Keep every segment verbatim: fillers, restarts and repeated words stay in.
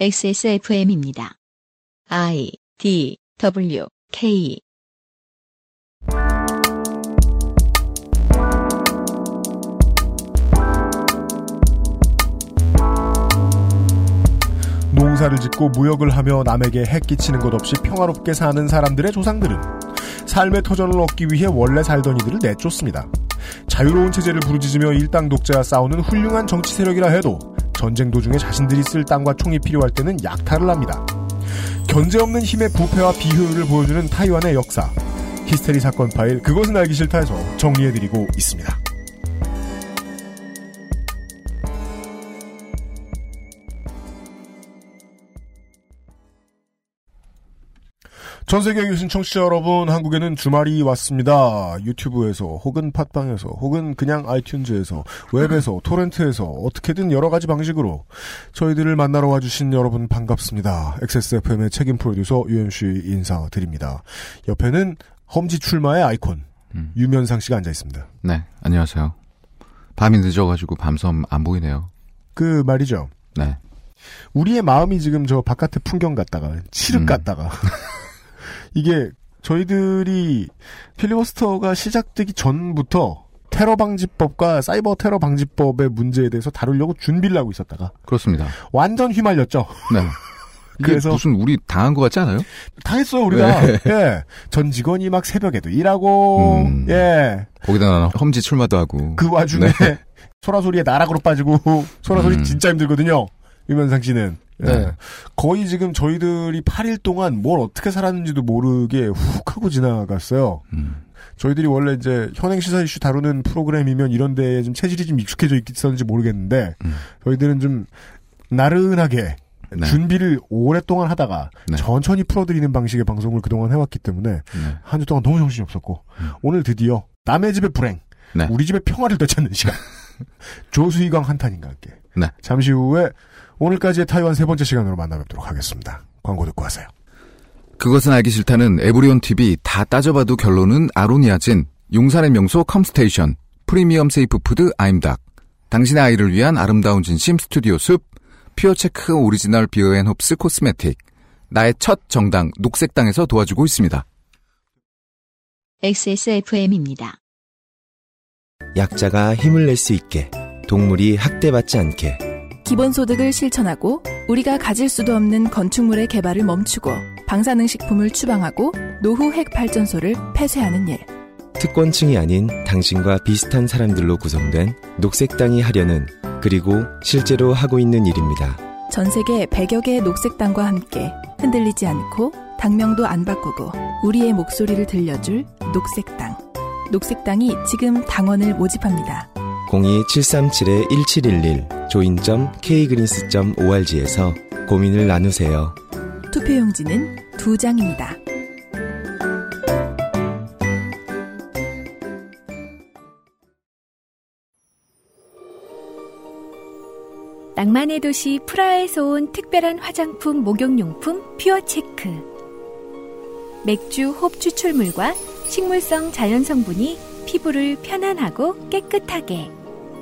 엑스에스에프엠입니다. I, D, W, K 농사를 짓고 무역을 하며 남에게 해 끼치는 것 없이 평화롭게 사는 사람들의 조상들은 삶의 터전을 얻기 위해 원래 살던 이들을 내쫓습니다. 자유로운 체제를 부르짖으며 일당 독재와 싸우는 훌륭한 정치 세력이라 해도 전쟁 도중에 자신들이 쓸 땅과 총이 필요할 때는 약탈을 합니다. 견제 없는 힘의 부패와 비효율을 보여주는 타이완의 역사, 히스테리 사건 파일 그것은 알기 싫다에서 정리해드리고 있습니다. 전세계에 계신 청취자 여러분, 한국에는 주말이 왔습니다. 유튜브에서 혹은 팟빵에서 혹은 그냥 아이튠즈에서 웹에서 토렌트에서 어떻게든 여러가지 방식으로 저희들을 만나러 와주신 여러분 반갑습니다. 엑스에스에프엠의 책임 프로듀서 유엠씨 인사드립니다. 옆에는 험지 출마의 아이콘 음. 유면상씨가 앉아있습니다. 네, 안녕하세요. 밤이 늦어가지고 밤섬 안 보이네요. 그 말이죠. 네. 우리의 마음이 지금 저 바깥의 풍경 갔다가 칠흑 음. 갔다가 이게 저희들이 필리버스터가 시작되기 전부터 테러 방지법과 사이버 테러 방지법의 문제에 대해서 다루려고 준비를 하고 있었다가 그렇습니다. 완전 휘말렸죠. 네. 그래서 무슨 우리 당한 것 같지 않아요? 당했어요 우리가. 네. 예. 전 직원이 막 새벽에도 일하고 음, 예. 거기다 험지 출마도 하고 그 와중에 네. 소라소리에 나락으로 빠지고 소라소리 음. 진짜 힘들거든요. 유면상 씨는. 네. 네. 거의 지금 저희들이 팔 일 동안 뭘 어떻게 살았는지도 모르게 훅 하고 지나갔어요. 음. 저희들이 원래 이제 현행 시사 이슈 다루는 프로그램이면 이런 데에 좀 체질이 좀 익숙해져 있었는지 모르겠는데, 음. 저희들은 좀 나른하게 네. 준비를 오랫동안 하다가 네. 천천히 풀어드리는 방식의 방송을 그동안 해왔기 때문에 네. 한 주 동안 너무 정신이 없었고, 음. 오늘 드디어 남의 집의 불행, 네. 우리 집의 평화를 되찾는 시간. 조수희광 한탄인과 함께. 네. 잠시 후에 오늘까지의 타이완 세 번째 시간으로 만나뵙도록 하겠습니다. 광고 듣고 하세요. 그것은 알기 싫다는 에브리온 티비 다 따져봐도 결론은 아로니아진, 용산의 명소 컴스테이션, 프리미엄 세이프푸드 아임닭, 당신의 아이를 위한 아름다운 진심 스튜디오 숲, 퓨어체크 오리지널 비어앤홉스 코스메틱, 나의 첫 정당 녹색당에서 도와주고 있습니다. 엑스에스에프엠입니다. 약자가 힘을 낼 수 있게, 동물이 학대받지 않게, 기본소득을 실천하고 우리가 가질 수도 없는 건축물의 개발을 멈추고 방사능식품을 추방하고 노후 핵발전소를 폐쇄하는 일. 특권층이 아닌 당신과 비슷한 사람들로 구성된 녹색당이 하려는, 그리고 실제로 하고 있는 일입니다. 전세계 백여 개의 녹색당과 함께 흔들리지 않고 당명도 안 바꾸고 우리의 목소리를 들려줄 녹색당. 녹색당이 지금 당원을 모집합니다. 공이 칠삼칠 일칠일일 조인 닷 케이그린스 닷 오알지에서 고민을 나누세요. 투표용지는 두 장입니다. 낭만의 도시 프라하에서 온 특별한 화장품 목욕용품 퓨어체크. 맥주 홉 추출물과 식물성 자연성분이 피부를 편안하고 깨끗하게,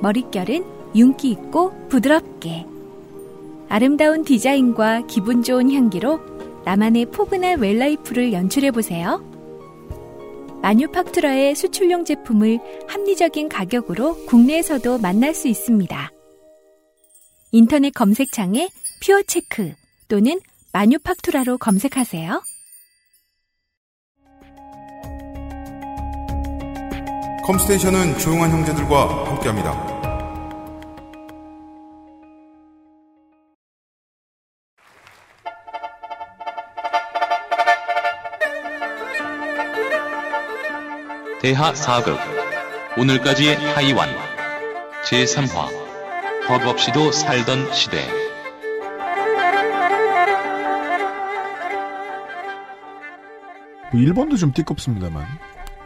머릿결은 윤기 있고 부드럽게, 아름다운 디자인과 기분 좋은 향기로 나만의 포근한 웰라이프를 연출해보세요. 마뉴팍투라의 수출용 제품을 합리적인 가격으로 국내에서도 만날 수 있습니다. 인터넷 검색창에 퓨어체크 또는 마뉴팍투라로 검색하세요. 컴스테이션은 조용한 형제들과 함께합니다. 대하 사 급 오늘까지의 타이완 제삼 화 법 없이도 살던 시대. 일본도 좀 띠껍습니다만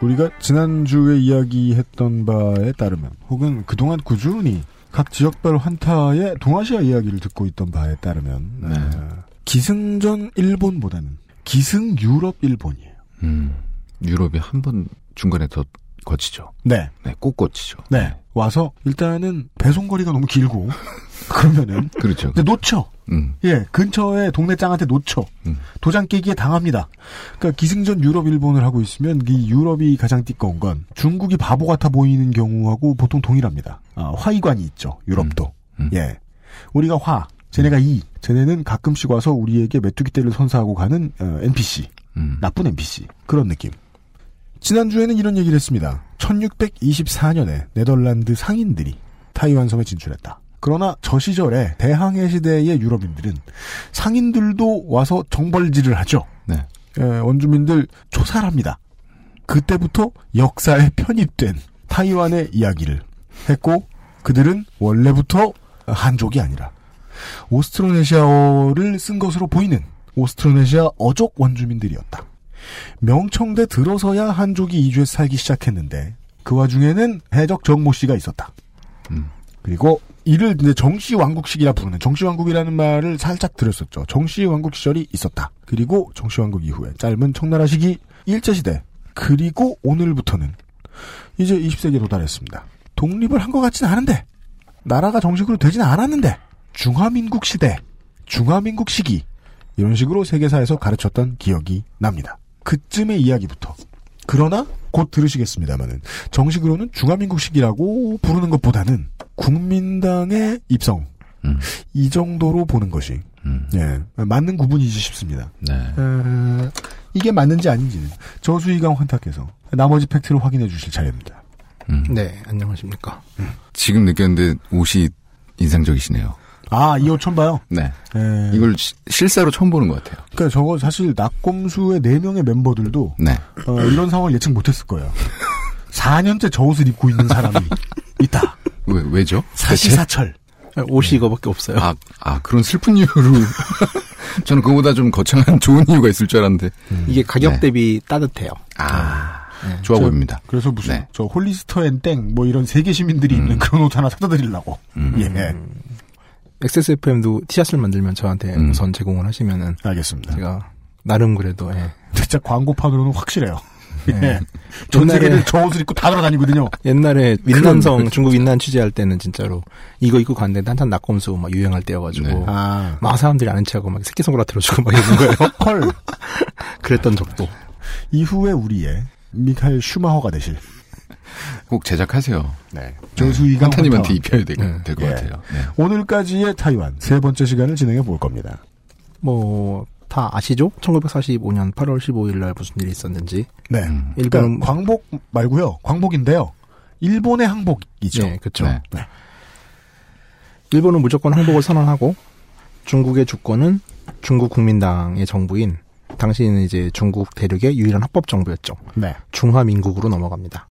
우리가 지난주에 이야기했던 바에 따르면, 혹은 그동안 꾸준히 각 지역별 환타의 동아시아 이야기를 듣고 있던 바에 따르면 네. 아, 기승전 일본보다는 기승 유럽 일본이에요. 음, 유럽이 한 번 중간에 더 거치죠. 네. 네, 꼭 거치죠. 네. 와서 일단은 배송거리가 너무 길고 그러면은. 그렇죠. 근데 놓쳐. 음. 예, 근처에 동네 짱한테 놓쳐. 음. 도장 깨기에 당합니다. 그러니까 기승전 유럽, 일본을 하고 있으면 이 유럽이 가장 띠꺼운 건 중국이 바보 같아 보이는 경우하고 보통 동일합니다. 아, 화이관이 있죠. 유럽도. 음. 음. 예. 우리가 화, 쟤네가 이, 쟤네는 가끔씩 와서 우리에게 메뚜기 떼를 선사하고 가는 어, 엔피씨. 음. 나쁜 엔피씨. 그런 느낌. 지난주에는 이런 얘기를 했습니다. 천육백이십사년에 네덜란드 상인들이 타이완 섬에 진출했다. 그러나 저 시절에 대항해 시대의 유럽인들은 상인들도 와서 정벌질을 하죠. 네. 예, 원주민들 초살합니다. 그때부터 역사에 편입된 타이완의 이야기를 했고, 그들은 원래부터 한족이 아니라 오스트로네시아어를 쓴 것으로 보이는 오스트로네시아 어족 원주민들이었다. 명청대 들어서야 한족이 이주해서 살기 시작했는데 그 와중에는 해적 정모씨가 있었다. 음. 그리고 이를 이제 정씨왕국식이라 부르는, 정씨왕국이라는 말을 살짝 들었었죠. 정씨왕국 시절이 있었다. 그리고 정씨왕국 이후에 짧은 청나라 시기, 일제시대, 그리고 오늘부터는 이제 이십 세기에 도달했습니다. 독립을 한 것 같지는 않은데, 나라가 정식으로 되진 않았는데, 중화민국 시대, 중화민국 시기, 이런 식으로 세계사에서 가르쳤던 기억이 납니다. 그쯤의 이야기부터. 그러나 곧 들으시겠습니다만은 정식으로는 중화민국 시기라고 부르는 것보다는 국민당의 입성, 음. 이 정도로 보는 것이 음. 예, 맞는 구분이지 싶습니다. 네. 에, 이게 맞는지 아닌지는 저수희강 환탁해서 나머지 팩트를 확인해 주실 차례입니다. 음. 네, 안녕하십니까. 음. 지금 느꼈는데 옷이 인상적이시네요. 아, 이 옷 처음 봐요? 네. 에... 이걸 시, 실사로 처음 보는 것 같아요. 그러니까 저거 사실 낙검수의 네 명의 멤버들도 네. 어, 이런 상황을 예측 못했을 거예요. 사 년째 저 옷을 입고 있는 사람이 있다. 왜, 왜죠? 사시사철. 옷이 이거밖에 없어요. 아, 아 그런 슬픈 이유로. 저는 그거보다 좀 거창한 좋은 이유가 있을 줄 알았는데. 음. 이게 가격 네. 대비 따뜻해요. 아. 네. 좋아 보입니다. 그래서 무슨 네. 저 홀리스터 앤 땡 뭐 이런 세계 시민들이 음. 입는 그런 옷 하나 사다 드리려고. 음. 예. 엑스에스에프엠도 티셔츠를 만들면 저한테 음. 우선 제공을 하시면은. 알겠습니다. 제가, 나름 그래도, 예. 진짜 광고판으로는 확실해요. 예. 전 세계를 저 옷을 입고 다 돌아다니거든요. 옛날에 윈난성, 중국 윈난 취재할 때는 진짜로 이거 입고 갔는데 한참 낙검수 막 유행할 때여가지고. 네. 아. 막 사람들이 아는 체하고 막 새끼손가락 들어주고 막 이런 거예요. 헐. 그랬던 적도. 이후에 우리의 미카엘 슈마허가 되실. 꼭 제작하세요. 네. 조수희가 한타님한테 입혀야 될 것 네. 같아요. 네. 오늘까지의 타이완 세 번째 시간을 진행해 볼 겁니다. 뭐 다 아시죠? 천구백사십오년 팔월 십오일 날 무슨 일이 있었는지. 네. 음. 일본 그러니까 광복 말고요. 광복인데요. 일본의 항복이죠. 네, 그렇죠. 네. 네. 일본은 무조건 항복을 선언하고 중국의 주권은 중국 국민당의 정부인 당시에는 이제 중국 대륙의 유일한 합법 정부였죠. 네. 중화민국으로 넘어갑니다.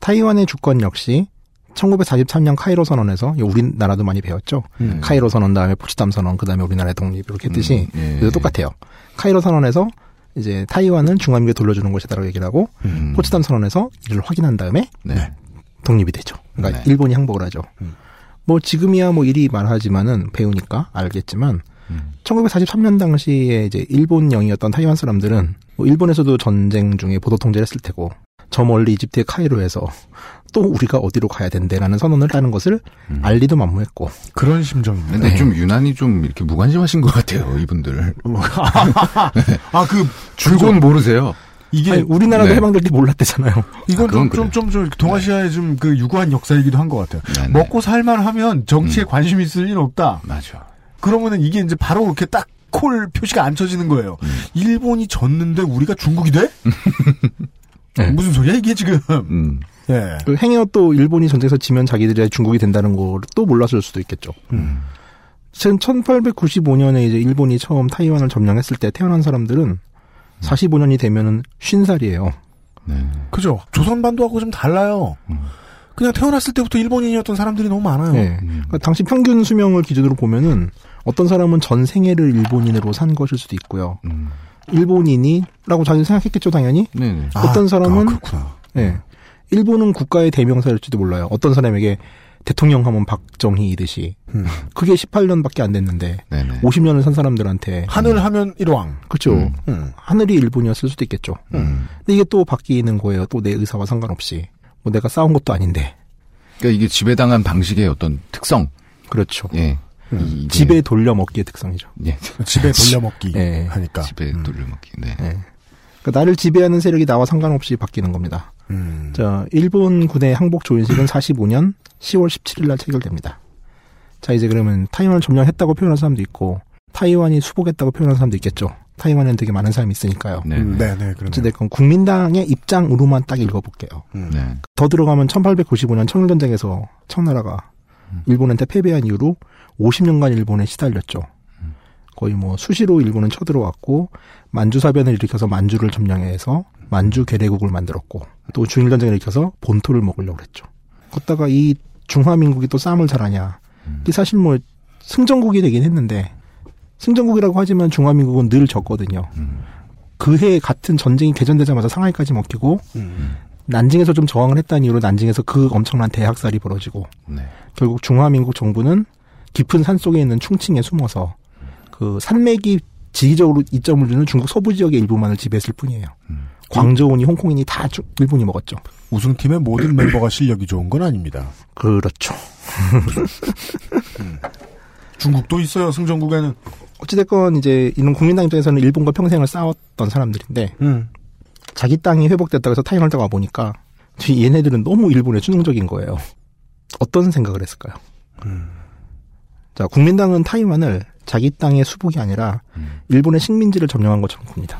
타이완의 주권 역시 천구백사십삼년 카이로 선언에서 우리나라도 많이 배웠죠. 음. 카이로 선언 다음에 포츠담 선언 그다음에 우리나라의 독립 이렇게 했듯이 음. 예. 똑같아요. 카이로 선언에서 이제 타이완은 중화민국에 돌려주는 것이다라고 얘기를 하고 음. 포츠담 선언에서 이를 확인한 다음에 네. 독립이 되죠. 그러니까 네. 일본이 항복을 하죠. 음. 뭐 지금이야 뭐 일이 말하지만은 배우니까 알겠지만 음. 천구백사십삼년 당시에 이제 일본 영이었던 타이완 사람들은 뭐 일본에서도 전쟁 중에 보도 통제를 했을 테고. 저 멀리 이집트의 카이로에서 또 우리가 어디로 가야 된대라는 선언을 하는 것을 음. 알리도 만무했고. 그런 심정입니다. 근데 네. 좀 유난히 좀 이렇게 무관심하신 것 같아요, 이분들. 아, 그 줄곧 모르세요. 이게 아니, 우리나라도 네. 해방될 때 몰랐대잖아요. 이건 아, 좀, 좀, 좀, 좀 동아시아의 네. 좀 그 유구한 역사이기도 한 것 같아요. 네네. 먹고 살만하면 정치에 음. 관심 있을 일 없다. 맞아. 그러면은 이게 이제 바로 이렇게 딱 콜 표시가 안 쳐지는 거예요. 음. 일본이 졌는데 우리가 중국이 돼? 네. 무슨 소리야 이게 지금. 음. 예. 그 행여 또 일본이 전쟁에서 지면 자기들이 중국이 된다는 걸 또 몰랐을 수도 있겠죠. 음. 지금 천팔백구십오년에 이제 일본이 처음 타이완을 점령했을 때 태어난 사람들은 음. 사십오년이 되면은 쉰 살이에요. 네. 그죠. 조선반도하고 좀 달라요. 음. 그냥 태어났을 때부터 일본인이었던 사람들이 너무 많아요. 네. 음. 그러니까 당시 평균 수명을 기준으로 보면은 어떤 사람은 전 생애를 일본인으로 산 것일 수도 있고요. 음. 일본인이라고 자주 생각했겠죠, 당연히. 네네. 어떤 사람은, 아, 네. 일본은 국가의 대명사일지도 몰라요. 어떤 사람에게 대통령 하면 박정희이듯이. 음. 그게 십팔년밖에 안 됐는데, 네네. 오십년을 산 사람들한테. 하늘 음. 하면 일왕. 그렇죠. 음. 음. 하늘이 일본이었을 수도 있겠죠. 음. 근데 이게 또 바뀌는 거예요. 또 내 의사와 상관없이. 뭐 내가 싸운 것도 아닌데. 그러니까 이게 지배당한 방식의 어떤 특성. 그렇죠. 예. 음, 집에 네. 돌려먹기의 특성이죠. 네. 집에 돌려먹기 네. 하니까. 집에 돌려먹기. 네. 네. 그러니까 나를 지배하는 세력이 나와 상관없이 바뀌는 겁니다. 음. 자, 일본 군의 항복 조인식은 사십오 년 시월 십칠일 날 체결됩니다. 자, 이제 그러면 타이완을 점령했다고 표현한 사람도 있고 타이완이 수복했다고 표현한 사람도 있겠죠. 타이완에는 되게 많은 사람이 있으니까요. 네, 음. 네, 네. 어찌됐건 국민당의 입장으로만 딱 읽어볼게요. 음. 네. 더 들어가면 천팔백구십오 년 청일전쟁에서 청나라가 음. 일본한테 패배한 이후로 오십 년간 일본에 시달렸죠. 음. 거의 뭐 수시로 일본은 쳐들어왔고 만주사변을 일으켜서 만주를 점령해서 만주 괴뢰국을 만들었고 또 중일전쟁을 일으켜서 본토를 먹으려고 그랬죠. 걷다가 이 중화민국이 또 싸움을 잘하냐. 음. 이 사실 뭐 승전국이 되긴 했는데 승전국이라고 하지만 중화민국은 늘 졌거든요. 음. 그해 같은 전쟁이 개전되자마자 상하이까지 먹히고 음. 난징에서 좀 저항을 했다는 이유로 난징에서 그 엄청난 대학살이 벌어지고 네. 결국 중화민국 정부는 깊은 산속에 있는 충칭에 숨어서 그 산맥이 지리적으로 이점을 주는 중국 서부 지역의 일부만을 지배했을 뿐이에요. 음. 광저우니 홍콩이니 다 일본이 먹었죠. 우승팀의 모든 멤버가 실력이 좋은 건 아닙니다. 그렇죠. 음. 중국도 있어요. 승전국에는. 어찌됐건 이제 이런 국민당 입장에서는 일본과 평생을 싸웠던 사람들인데 음. 자기 땅이 회복됐다고 해서 타이완을 딱 와보니까 얘네들은 너무 일본에 추능적인 거예요. 어떤 생각을 했을까요? 음. 자, 국민당은 타이완을 자기 땅의 수복이 아니라 음. 일본의 식민지를 점령한 것처럼 봅니다.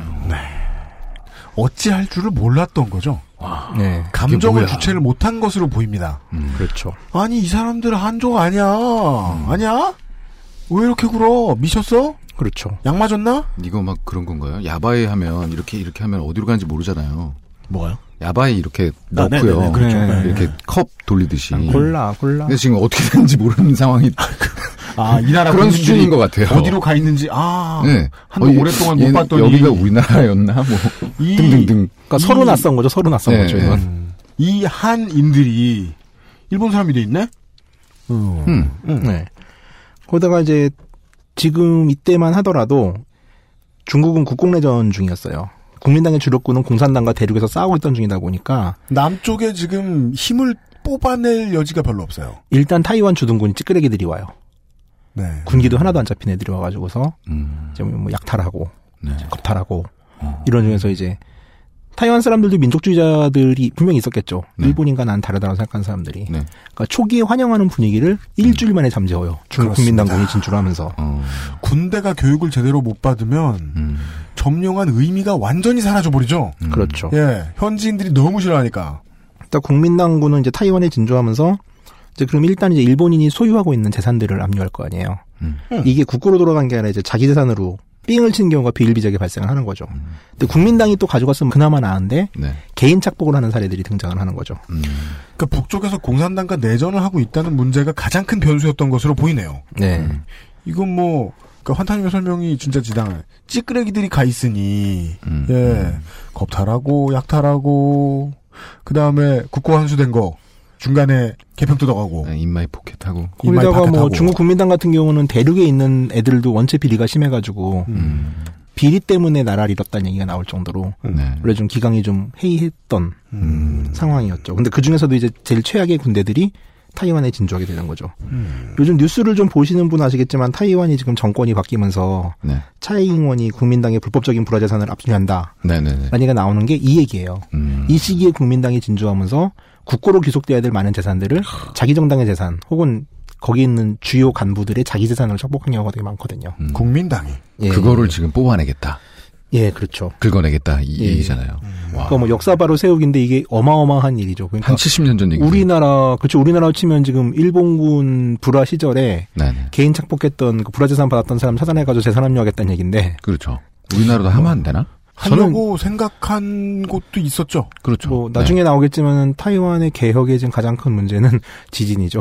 음. 네. 어찌할 줄을 몰랐던 거죠. 와, 네. 감정을 주체를 못한 것으로 보입니다. 음. 그렇죠. 아니 이 사람들 한족 아니야. 음. 아니야? 왜 이렇게 굴어? 미쳤어? 그렇죠. 약 맞았나? 이거 막 그런 건가요? 야바이 하면 이렇게 이렇게 하면 어디로 가는지 모르잖아요. 뭐가요? 야바이 이렇게 아, 넣고요. 네네네, 그렇죠. 네, 이렇게 네. 컵 돌리듯이. 골라 골라. 근데 지금 어떻게 되는지 모르는 상황이. 아, 이 나라 그런 수준인 것 같아요. 어디로 가 있는지 아, 네. 한동 오랫동안 못 봤더니 여기가 우리나라였나 뭐 이, 등등등. 그러니까 이, 서로 낯선 거죠. 서로 낯선 네, 거죠. 네. 음. 이 한인들이 일본 사람이 돼 있네. 음. 음. 음. 네. 거기다가 이제 지금 이때만 하더라도 중국은 국공내전 중이었어요. 국민당의 주력군은 공산당과 대륙에서 싸우고 있던 중이다 보니까 남쪽에 지금 힘을 뽑아낼 여지가 별로 없어요. 일단 타이완 주둔군 찌끄레기들이 와요. 네. 군기도 하나도 안 잡힌 애들이 와가지고서 음. 이제 뭐 약탈하고 네. 겁탈하고 어. 이런 중에서 이제 타이완 사람들도 민족주의자들이 분명히 있었겠죠. 네. 일본인과 난 다르다고 생각하는 사람들이. 네. 그러니까 초기에 환영하는 분위기를 일주일 만에 잠재워요. 중국 국민당군이 진출하면서. 어. 군대가 교육을 제대로 못 받으면 음. 점령한 의미가 완전히 사라져버리죠. 음. 그렇죠. 예, 현지인들이 너무 싫어하니까. 일단 국민당군은 이제 타이완에 진주하면서 이제 그럼 일단 이제 일본인이 소유하고 있는 재산들을 압류할 거 아니에요. 음. 이게 국고로 돌아간 게 아니라 이제 자기 재산으로 삥을 치는 경우가 비일비재하게 발생을 하는 거죠. 음. 근데 국민당이 또 가져갔으면 그나마 나은데 네. 개인 착복을 하는 사례들이 등장을 하는 거죠. 음. 그러니까 북쪽에서 공산당과 내전을 하고 있다는 문제가 가장 큰 변수였던 것으로 보이네요. 네. 음. 이건 뭐 그러니까 환타님의 설명이 진짜 지당해. 찌끄레기들이 가 있으니 음. 예 음. 겁탈하고 약탈하고 그 다음에 국고 환수된 거. 중간에 개평 뜯어가고 네, 인마이 포켓하고 거기다가 뭐 중국 국민당 같은 경우는 대륙에 있는 애들도 원체 비리가 심해가지고 음. 비리 때문에 나라를 잃었다는 얘기가 나올 정도로 네. 원래 좀 기강이 좀 해이했던 음. 상황이었죠. 근데 그 중에서도 이제 제일 최악의 군대들이 타이완에 진주하게 되는 거죠. 음. 요즘 뉴스를 좀 보시는 분 아시겠지만 타이완이 지금 정권이 바뀌면서 네. 차이잉원이 국민당의 불법적인 불화재산을 압수한다. 네네네. 만약에 나오는 게 이 얘기예요. 음. 이 시기에 국민당이 진주하면서 국고로 귀속돼야 될 많은 재산들을 자기 정당의 재산 혹은 거기 있는 주요 간부들의 자기 재산으로 착복한 경우가 되게 많거든요. 음. 국민당이 예. 그거를 지금 뽑아내겠다. 예, 그렇죠. 긁어내겠다 이 예. 얘기잖아요. 음. 그러니까 뭐 역사 바로 세우기인데 이게 어마어마한 일이죠. 그러니까 한 칠십 년 전 얘기죠. 우리나라 그렇죠. 우리나라로 치면 지금 일본군 불화 시절에 네네. 개인 착복했던 그 불화 재산 받았던 사람 찾아내가지고 재산 압류하겠다는 얘기인데. 그렇죠. 우리나라도 하면 안 되나? 하려고 생각한 곳도 있었죠. 그렇죠. 뭐 나중에 네. 나오겠지만 타이완의 개혁의 지금 가장 큰 문제는 지진이죠.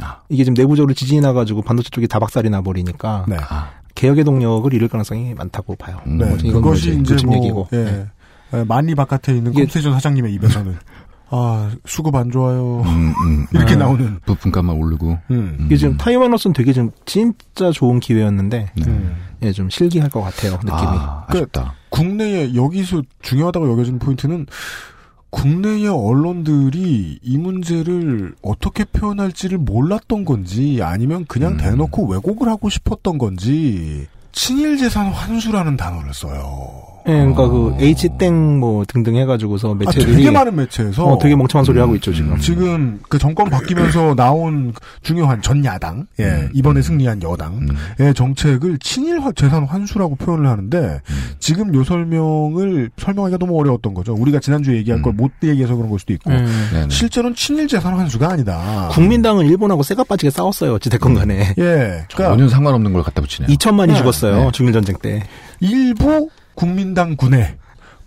아. 이게 지금 내부적으로 지진이 나가지고 반도체 쪽이 다 박살이 나버리니까 네. 아. 개혁의 동력을 잃을 가능성이 많다고 봐요. 네. 뭐 그것이 이제 뭐 얘기고. 예. 네. 만리 바깥에 있는 컴퓨테전 사장님의 입에서는 아 수급 안 좋아요. 음, 음. 이렇게 네. 나오는 부품값만 오르고. 음. 이게 지금 타이완으로서는 되게 좀 진짜 좋은 기회였는데 네. 음. 예, 좀 실기할 것 같아요. 느낌이. 아, 아쉽다. 그러니까 국내에 여기서 중요하다고 여겨지는 포인트는 국내의 언론들이 이 문제를 어떻게 표현할지를 몰랐던 건지 아니면 그냥 음. 대놓고 왜곡을 하고 싶었던 건지 친일재산 환수라는 단어를 써요. 예, 네, 그러니까 아. 그 H땡 뭐 등등 해가지고서 매체들이 아, 되게 많은 매체에서 어, 되게 멍청한 소리 하고 있죠 지금. 음. 지금 그 정권 바뀌면서 나온 중요한 전 야당, 예 음. 이번에 승리한 여당의 음. 정책을 친일 재산 환수라고 표현을 하는데 음. 지금 요 설명을 설명하기가 너무 어려웠던 거죠. 우리가 지난주에 얘기한 음. 걸 못 얘기해서 그런 걸 수도 있고 음. 실제로는 친일 재산 환수가 아니다. 국민당은 일본하고 쇠가 빠지게 싸웠어요. 어찌 됐건간에. 예, 그러니까 전혀 상관없는 걸 갖다 붙이네요. 이천만이 네. 죽었어요 네. 중일 전쟁 때. 일부 국민당 군에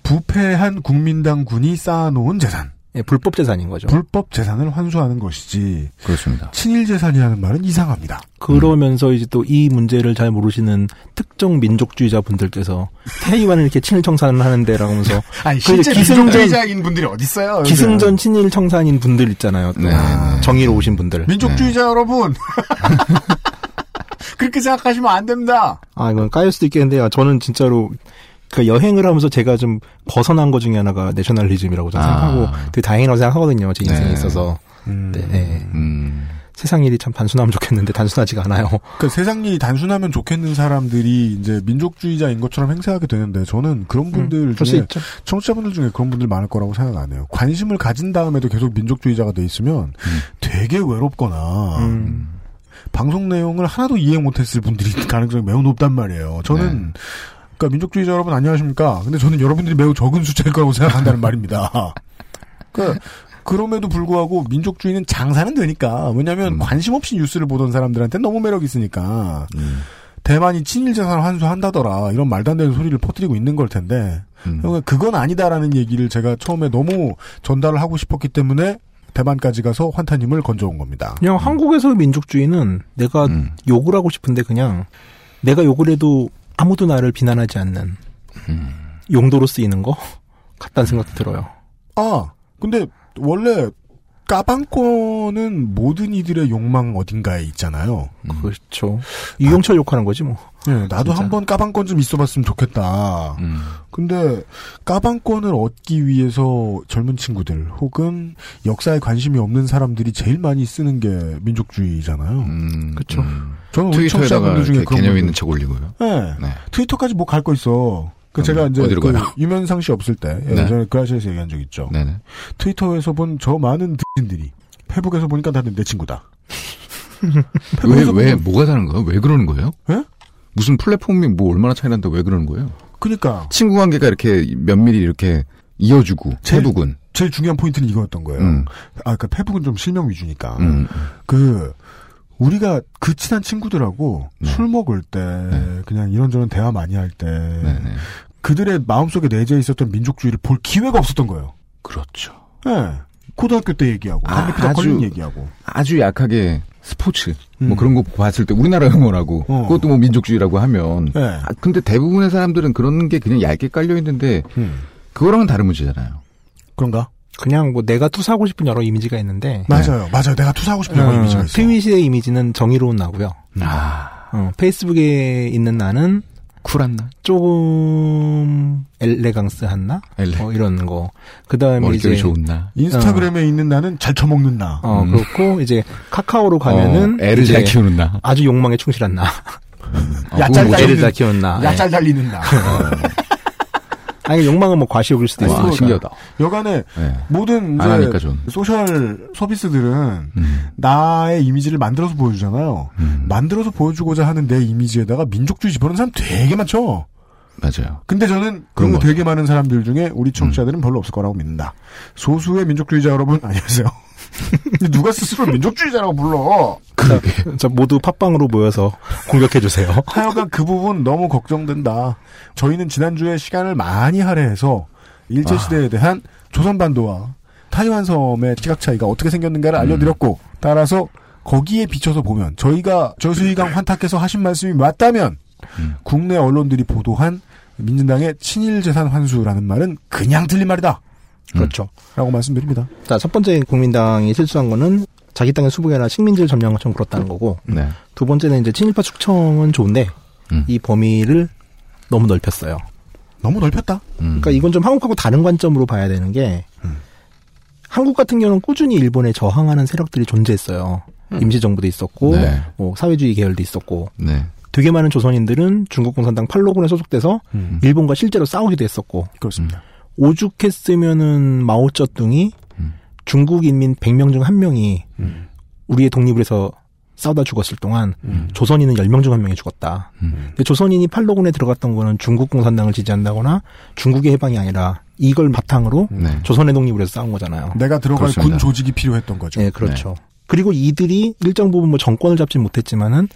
부패한 국민당 군이 쌓아놓은 재산. 예, 불법 재산인 거죠. 불법 재산을 환수하는 것이지. 그렇습니다. 친일 재산이라는 말은 이상합니다. 그러면서 음. 이제 또 이 문제를 잘 모르시는 특정 민족주의자 분들께서 태이완을 이렇게 친일 청산을 하는데라고 하면서 아니, 실제 민족주의자인 분들이 어디 있어요? 기승전 친일 청산인 분들 있잖아요. 네. 아, 정의로우신 분들. 민족주의자 네. 여러분. 그렇게 생각하시면 안 됩니다. 아, 이건 까일 수도 있겠는데요. 저는 진짜로 그 여행을 하면서 제가 좀 벗어난 것 중에 하나가 내셔널리즘이라고 저는 아. 생각하고 되게 다행이라고 생각하거든요. 제 인생에 네. 있어서. 음. 네. 네. 음. 세상 일이 참 단순하면 좋겠는데 단순하지가 않아요. 그러니까 세상 일이 단순하면 좋겠는 사람들이 이제 민족주의자인 것처럼 행세하게 되는데 저는 그런 분들 음, 중에 청취자분들 중에 그런 분들 많을 거라고 생각 안 해요. 관심을 가진 다음에도 계속 민족주의자가 돼 있으면 음. 되게 외롭거나 음. 방송 내용을 하나도 이해 못했을 분들이 가능성이 매우 높단 말이에요. 저는 네. 그러니까 민족주의자 여러분 안녕하십니까? 근데 저는 여러분들이 매우 적은 숫자일 거라고 생각한다는 말입니다. 그러니까 그럼에도 불구하고 민족주의는 장사는 되니까 왜냐하면 음. 관심 없이 뉴스를 보던 사람들한테 너무 매력이 있으니까 음. 대만이 친일재산을 환수한다더라 이런 말도 안 되는 소리를 퍼뜨리고 있는 걸 텐데 음. 그러니까 그건 아니다라는 얘기를 제가 처음에 너무 전달을 하고 싶었기 때문에 대만까지 가서 환타님을 건져온 겁니다. 그냥 음. 한국에서의 민족주의는 내가 음. 욕을 하고 싶은데 그냥 내가 욕을 해도 아무도 나를 비난하지 않는 음. 용도로 쓰이는 거 같다는 생각도 들어요. 아, 근데 원래 까방권은 모든 이들의 욕망 어딘가에 있잖아요. 음. 그렇죠. 유영철 욕하는 거지 뭐. 예, 네, 나도 한번 까방권 좀 있어봤으면 좋겠다. 음. 근데 까방권을 얻기 위해서 젊은 친구들 혹은 역사에 관심이 없는 사람들이 제일 많이 쓰는 게 민족주의잖아요. 음. 그렇죠. 음. 저는 트위터에다가 중에 개념 있는 책 올리고요. 네. 네. 트위터까지 뭐 갈 거 있어. 그 제가 이제 그 유면상 씨 없을 때 네. 예전에 그라시에서 얘기한 적 있죠. 네네. 트위터에서 본 저 많은 듯신들이 페북에서 보니까 다들 내 친구다. 왜, 왜 뭐가 다른 거예요? 왜 그러는 거예요? 예? 무슨 플랫폼이 뭐 얼마나 차이 난다고 왜 그러는 거예요? 그러니까 친구 관계가 이렇게 면밀히 이렇게 이어주고 제일, 페북은 제일 중요한 포인트는 이거였던 거예요. 음. 아, 그러니까 페북은 좀 실명 위주니까 음. 그. 우리가 그 친한 친구들하고 네. 술 먹을 때 네. 그냥 이런저런 대화 많이 할 때 네, 네. 그들의 마음속에 내재해 있었던 민족주의를 볼 기회가 없었던 거예요. 그렇죠. 예. 네. 고등학교 때 얘기하고 아, 아주 얘기하고 아주 약하게 스포츠 음. 뭐 그런 거 봤을 때 우리나라 응원하고 어. 그것도 뭐 민족주의라고 하면 네. 아, 근데 대부분의 사람들은 그런 게 그냥 얇게 깔려 있는데 음. 그거랑은 다른 문제잖아요. 그런가? 그냥 뭐 내가 투사하고 싶은 여러 이미지가 있는데 맞아요, 네. 맞아요. 내가 투사하고 싶은 여러 어, 이미지가 있어요. 트윗의 이미지는 정의로운 나고요. 아, 어, 페이스북에 있는 나는 쿨한 나, 조금 엘레강스한 나, 엘레. 어, 이런 거. 그다음에 이제 좋은 나. 인스타그램에 어. 있는 나는 잘 처먹는 나. 어, 음. 그렇고 이제 카카오로 가면은 어, 애를 잘 키우는 나, 아주 욕망에 충실한 나, 어, 야짤 뭐 애를 잘 키우는 나, 야짤 달리는 나. 아니 욕망은 뭐 과시욕일 수도 있어요. 그러니까. 신기하다. 여간에 네. 모든 이제 소셜 서비스들은 음. 나의 이미지를 만들어서 보여주잖아요. 음. 만들어서 보여주고자 하는 내 이미지에다가 민족주의 집어넣는 사람 되게 많죠. 맞아요. 근데 저는 그런 거 되게 많은 사람들 중에 우리 청취자들은 음. 별로 없을 거라고 믿는다. 소수의 민족주의자 여러분 안녕하세요. 누가 스스로 민족주의자라고 불러. 그러게. 자, 모두 팟빵으로 모여서 공격해주세요. 하여간 그 부분 너무 걱정된다. 저희는 지난주에 시간을 많이 할애해서 일제시대에 대한 조선반도와 타이완섬의 지각 차이가 어떻게 생겼는가를 음. 알려드렸고 따라서 거기에 비춰서 보면 저희가 저수희강 환타께서 하신 말씀이 맞다면 음. 국내 언론들이 보도한 민진당의 친일재산 환수라는 말은 그냥 틀린 말이다. 그렇죠. 음. 라고 말씀드립니다. 자, 첫 번째 국민당이 실수한 거는 자기 땅의 수복이나 식민지를 점령한 것처럼 그렇다는 거고, 네. 두 번째는 이제 친일파 숙청은 좋은데, 음. 이 범위를 너무 넓혔어요. 너무 넓혔다? 음. 그러니까 이건 좀 한국하고 다른 관점으로 봐야 되는 게, 음. 한국 같은 경우는 꾸준히 일본에 저항하는 세력들이 존재했어요. 음. 임시정부도 있었고 네. 뭐 사회주의 계열도 있었고 네. 되게 많은 조선인들은 중국 공산당 팔로군에 소속돼서 음. 일본과 실제로 싸우기도 했었고 그렇습니다. 음. 오죽했으면은 마오쩌둥이 음. 중국 인민 백 명 중 한 명이 음. 우리의 독립을 해서 싸우다 죽었을 동안 음. 조선인은 열 명 중 한 명이 죽었다. 음. 근데 조선인이 팔로군에 들어갔던 거는 중국 공산당을 지지한다거나 중국의 해방이 아니라 이걸 바탕으로 네. 조선의 독립을 해서 싸운 거잖아요. 내가 들어갈 그렇습니다. 군 조직이 필요했던 거죠. 네, 그렇죠. 네. 그리고 이들이 일정 부분 뭐 정권을 잡진 못했지만은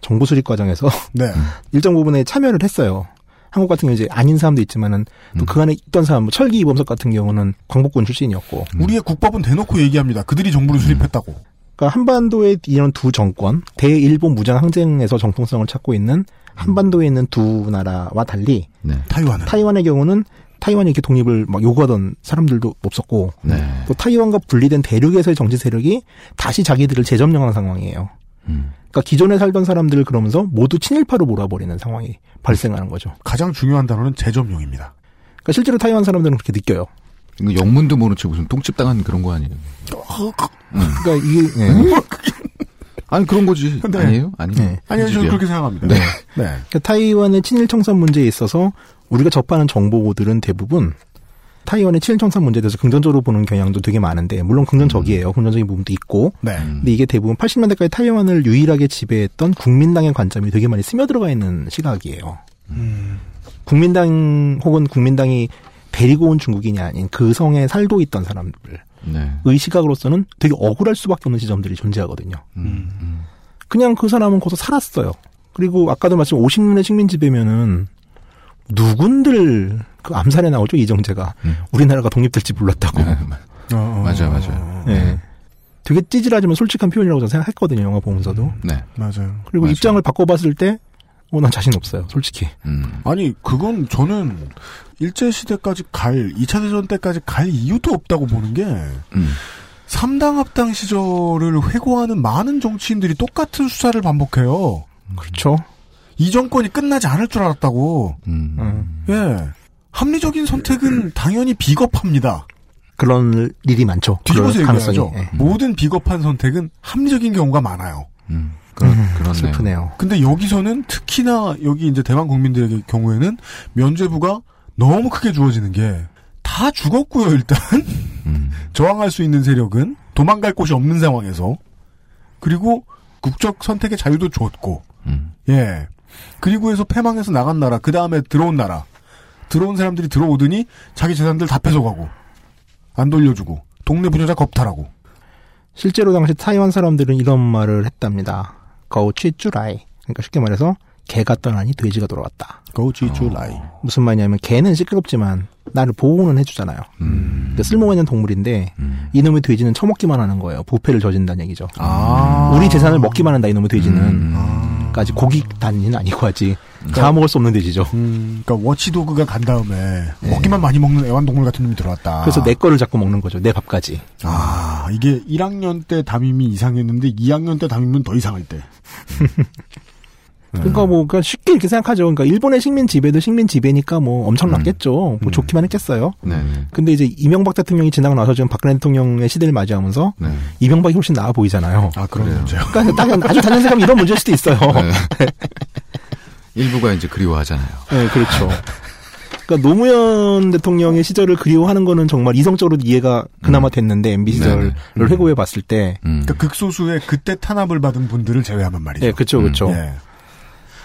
정부 수립 과정에서 네. 일정 부분에 참여를 했어요. 한국 같은 경우 이제 아닌 사람도 있지만은 또 그 음. 안에 있던 사람, 뭐 철기 이범석 같은 경우는 광복군 출신이었고 음. 우리의 국법은 대놓고 얘기합니다. 그들이 정부를 음. 수립했다고. 그러니까 한반도의 이런 두 정권, 대일본 무장 항쟁에서 정통성을 찾고 있는 한반도에 있는 두 나라와 달리 네. 타이완은 타이완의 경우는 타이완이 이렇게 독립을 막 요구하던 사람들도 없었고 네. 또 타이완과 분리된 대륙에서의 정치 세력이 다시 자기들을 재점령한 상황이에요. 음. 그러니까 기존에 살던 사람들을 그러면서 모두 친일파로 몰아버리는 상황이 발생하는 거죠. 가장 중요한 단어는 재점령입니다. 그러니까 실제로 타이완 사람들은 그렇게 느껴요. 영문도 모른 채 무슨 똥집당한 그런 거 아니에요? 그러니까 이게 네. 아니 그런 거지 네. 아니에요? 아니 네. 아니요 저는 그렇게 생각합니다. 네. 네. 그러니까 타이완의 친일 청산 문제에 있어서 우리가 접하는 정보들은 대부분 타이완의 친일 청산 문제에 대해서 긍정적으로 보는 경향도 되게 많은데 물론 긍정적이에요. 음. 긍정적인 부분도 있고 네. 근데 이게 대부분 팔십 년대까지 타이완을 유일하게 지배했던 국민당의 관점이 되게 많이 스며들어가 있는 시각이에요. 음. 국민당 혹은 국민당이 데리고 온 중국인이 아닌 그 성에 살고 있던 사람들 네. 의 시각으로서는 되게 억울할 수밖에 없는 지점들이 존재하거든요. 음, 음. 그냥 그 사람은 거기서 살았어요. 그리고 아까도 말씀 오십 년의 식민지배면은 누군들 그 암살에 나오죠 이정재가 음. 우리나라가 독립될지 몰랐다고. 어, 맞아요, 맞아요. 네. 네. 되게 찌질하지만 솔직한 표현이라고 저는 생각했거든요 영화 보면서도. 네, 맞아요. 그리고 맞아요. 입장을 바꿔봤을 때. 어, 난 자신 없어요, 솔직히. 음. 아니, 그건 저는 일제시대까지 갈, 이 차 대전 때까지 갈 이유도 없다고 보는 게, 음. 삼당 합당 시절을 회고하는 많은 정치인들이 똑같은 수사를 반복해요. 음. 그렇죠. 이 정권이 끝나지 않을 줄 알았다고. 음. 음. 예. 합리적인 선택은 당연히 비겁합니다. 그런 일이 많죠. 뒤집어서 얘기하죠. 네. 모든 비겁한 선택은 합리적인 경우가 많아요. 음. 그런, 그렇네요. 슬프네요. 근데 여기서는 특히나 여기 이제 대만 국민들의 경우에는 면죄부가 너무 크게 주어지는 게 다 죽었고요, 일단. 음. 저항할 수 있는 세력은 도망갈 곳이 없는 상황에서. 그리고 국적 선택의 자유도 줬고. 음. 예. 그리고 해서 패망해서 나간 나라, 그 다음에 들어온 나라. 들어온 사람들이 들어오더니 자기 재산들 다 뺏어가고. 안 돌려주고. 동네 부녀자 겁탈하고. 실제로 당시 타이완 사람들은 이런 말을 했답니다. 거우치쭈라이. 그러니까 쉽게 말해서 개가 떠나니 돼지가 돌아왔다. 거우치쭈라이. 어. 무슨 말이냐면 개는 시끄럽지만 나를 보호는 해주잖아요. 음. 그러니까 쓸모가 있는 동물인데 음. 이놈의 돼지는 처먹기만 하는 거예요. 부패를 저진다는 얘기죠. 아. 우리 재산을 먹기만 한다 이놈의 돼지는. 음. 아. 그러니까 아직 고기 단위는 아니고 아직 그러니까, 다 먹을 수 없는 돼지죠. 음. 그러니까 워치도그가 간 다음에 네. 먹기만 많이 먹는 애완동물 같은 놈이 들어왔다. 그래서 내 거를 자꾸 먹는 거죠. 내 밥까지. 아, 이게 일 학년 때 담임이 이상했는데 이 학년 때 담임은 더 이상할 때. 그러니까 뭐 그러니까 쉽게 이렇게 생각하죠. 그러니까 일본의 식민 지배도 식민 지배니까 뭐 엄청났겠죠. 음. 뭐 좋기만 했겠어요. 네. 근데 이제 이명박 대통령이 지나고 나서 지금 박근혜 대통령의 시대를 맞이하면서 네. 이명박이 훨씬 나아 보이잖아요. 아 그런 문제요. 그러니까 딱 아주 단연 생각하면 이런 문제일 수도 있어요. 네. 일부가 이제 그리워하잖아요. 네, 그렇죠. 그러니까 노무현 대통령의 시절을 그리워하는 거는 정말 이성적으로 이해가 그나마 됐는데 엠비 시절을 음. 회고해 봤을 때, 음. 그러니까 극소수의 그때 탄압을 받은 분들을 제외하면 말이죠. 네, 그렇죠, 그렇죠. 음. 네.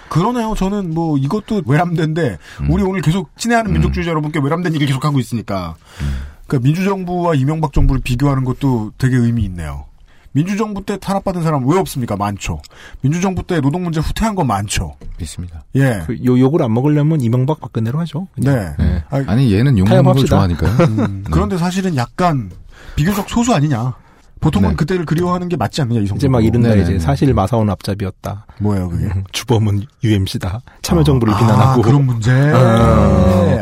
그러네요. 저는 뭐 이것도 외람된데 음. 우리 오늘 계속 친애하는 음. 민족주의자 여러분께 외람된 얘기를 계속하고 있으니까 음. 그러니까 민주정부와 이명박 정부를 비교하는 것도 되게 의미 있네요. 민주정부 때 탄압받은 사람 왜 없습니까? 많죠. 민주정부 때 노동 문제 후퇴한 거 많죠. 있습니다. 예. 그 요, 욕을 안 먹으려면 이명박 박근혜로 하죠. 그냥. 네. 네. 아니, 아니 얘는 욕 먹는 걸 좋아하니까요. 음, 음. 그런데 사실은 약간 비교적 소수 아니냐. 보통은 네. 그때를 그리워하는 게 맞지 않느냐, 이성적으로. 이제 막 이런 날 이제 사실 마사오는 앞잡이였다. 뭐예요, 그게? 주범은 유엠씨다. 참여정부를 어. 비난하고. 아, 그런 문제? 아,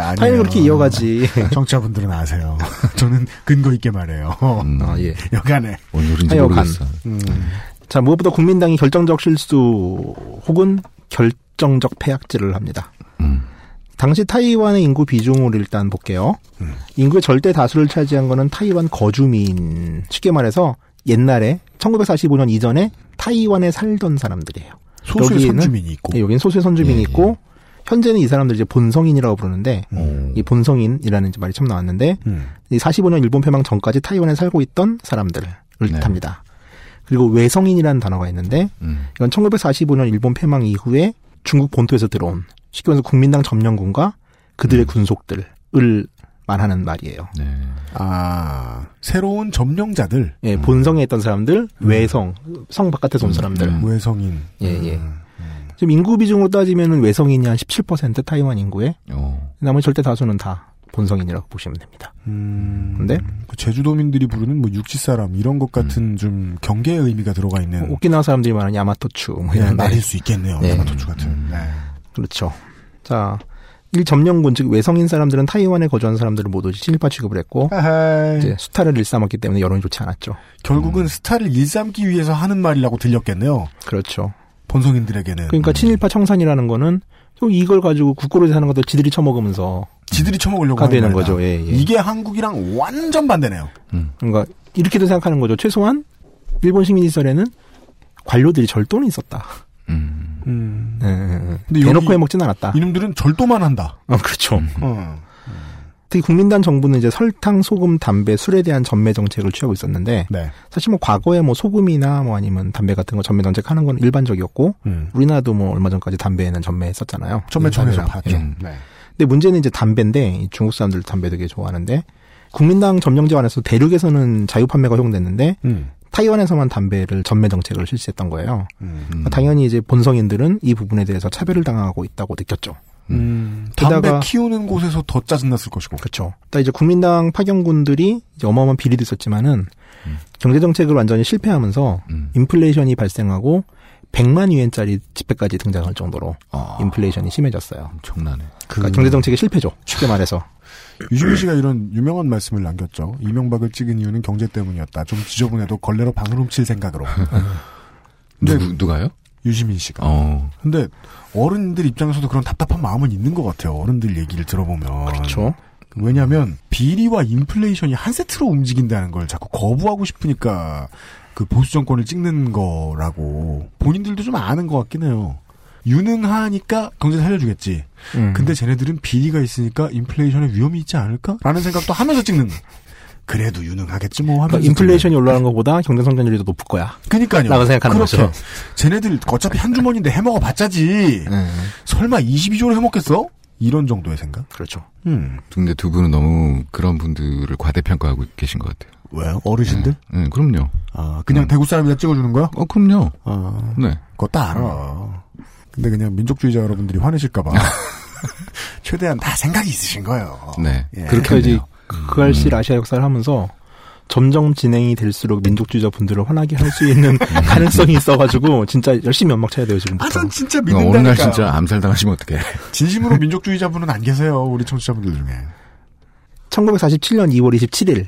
아, 당연히 그렇게 이어가지. 정치자분들은 아세요. 저는 근거 있게 말해요. 음. 아, 예. 여간에. 오늘인지 모르겠어. 음. 자, 무엇보다 국민당이 결정적 실수 혹은 결정적 패악질을 합니다. 음. 당시 타이완의 인구 비중을 일단 볼게요. 음. 인구의 절대 다수를 차지한 거는 타이완 거주민, 쉽게 말해서 옛날에 천구백사십오 년 이전에 타이완에 살던 사람들이에요. 소수의 여기는, 선주민이 있고. 네, 여기는 소수의 선주민이 예, 있고 예. 현재는 이 사람들 이제 본성인이라고 부르는데 음. 이 본성인이라는 이제 말이 처음 나왔는데 음. 이 사십오 년 일본 패망 전까지 타이완에 살고 있던 사람들을 네. 뜻합니다. 그리고 외성인이라는 단어가 있는데 음. 이건 천구백사십오 년 일본 패망 이후에 중국 본토에서 들어온 쉽게 말해서 국민당 점령군과 그들의 음. 군속들을 말하는 말이에요. 네. 아 새로운 점령자들. 예, 본성에 있던 사람들, 음. 외성, 성 바깥에서 온 사람들. 음. 외성인. 예, 예. 음. 지금 인구 비중으로 따지면 외성인이 한 십칠 퍼센트 타이완 인구에 어. 나머지 절대 다수는 다 본성인이라고 보시면 됩니다. 음. 근데 그 제주도민들이 부르는 뭐 육지 사람 이런 것 같은 음. 좀 경계의 의미가 들어가 있는. 오키나와 사람들이 말하는 야마토추 뭐 이런 네, 말일 수 있겠네요. 네. 야마토추 같은. 음. 네. 그렇죠. 자, 일점령군, 즉 외성인 사람들은 타이완에 거주한 사람들을 모두 친일파 취급을 했고 아하이. 이제 수탈을 일삼았기 때문에 여론이 좋지 않았죠. 결국은 음. 수탈을 일삼기 위해서 하는 말이라고 들렸겠네요. 그렇죠. 본성인들에게는. 그러니까 친일파 청산이라는 거는 또 이걸 가지고 국고를 사는 것도 지들이 처먹으면서 지들이 처먹으려고 하는 되는 거죠. 예, 예. 이게 한국이랑 완전 반대네요. 음. 그러니까 이렇게도 생각하는 거죠. 최소한 일본 시민 시절에는 관료들이 절도는 있었다. 음. 음. 예, 예. 근데 대놓고 해먹진 않았다. 이놈들은 절도만 한다. 아, 그렇죠. 음. 어. 특히 국민당 정부는 이제 설탕, 소금, 담배, 술에 대한 전매 정책을 취하고 있었는데 네. 사실 뭐 과거에 뭐 소금이나 뭐 아니면 담배 같은 거 전매 정책하는 건 일반적이었고 음. 우리나라도 뭐 얼마 전까지 담배는 전매했었잖아요. 전매청에서 봤죠. 음. 네. 근데 문제는 이제 담배인데 중국 사람들 담배 되게 좋아하는데 국민당 점령제 안에서 대륙에서는 자유 판매가 허용됐는데. 음. 타이완에서만 담배를 전매 정책을 실시했던 거예요. 음. 당연히 이제 본성인들은 이 부분에 대해서 차별을 당하고 있다고 느꼈죠. 음. 담배 키우는 곳에서 더 짜증났을 것이고. 그렇죠. 또 이제 국민당 파견군들이 이제 어마어마한 비리도 있었지만은 음. 경제 정책을 완전히 실패하면서 음. 인플레이션이 발생하고 백만 위엔짜리 지폐까지 등장할 정도로 아. 인플레이션이 심해졌어요. 엄청나네. 그러니까 그... 경제 정책의 실패죠. 쉽게 말해서. 유시민 씨가 이런 유명한 말씀을 남겼죠. 이명박을 찍은 이유는 경제 때문이었다. 좀 지저분해도 걸레로 방을 훔칠 생각으로. 근데 누구, 누가요? 유시민 씨가. 어. 근데 어른들 입장에서도 그런 답답한 마음은 있는 것 같아요. 어른들 얘기를 들어보면. 그렇죠. 왜냐하면 비리와 인플레이션이 한 세트로 움직인다는 걸 자꾸 거부하고 싶으니까 그 보수 정권을 찍는 거라고 본인들도 좀 아는 것 같긴 해요. 유능하니까 경제 살려주겠지. 음. 근데 쟤네들은 비리가 있으니까 인플레이션에 위험이 있지 않을까? 라는 생각도 하면서 찍는. 그래도 유능하겠지 뭐 하면서. 그러니까 인플레이션이 올라가는 것보다 경제 성장률이 더 높을 거야. 그러니까요. 라고 생각하는 거죠. 쟤네들 어차피 한 주머니인데 해먹어 봤자지. 음. 설마 이십이 조를 해먹겠어? 이런 정도의 생각? 그렇죠. 음. 근데 두 분은 너무 그런 분들을 과대평가하고 계신 것 같아요. 왜요? 어르신들? 네, 네 그럼요. 아, 그냥 음. 대구 사람이다 찍어주는 거야? 어, 그럼요. 아, 네. 그거 다 알아. 근데 그냥 민족주의자 여러분들이 화내실까봐. 최대한 다 생각이 있으신 거예요. 네. 예, 그렇게 해야지 그 알씨 아시아 역사를 하면서 점점 진행이 될수록 민족주의자 분들을 화나게 할 수 있는 가능성이 있어가지고 진짜 열심히 연막 쳐야 돼요, 지금부터. 아, 전 진짜 믿는다니까요. 오늘날 진짜 암살당하시면 어떡해. 진심으로 민족주의자 분은 안 계세요, 우리 청취자분들 중에. 천구백사십칠 년 이월 이십칠일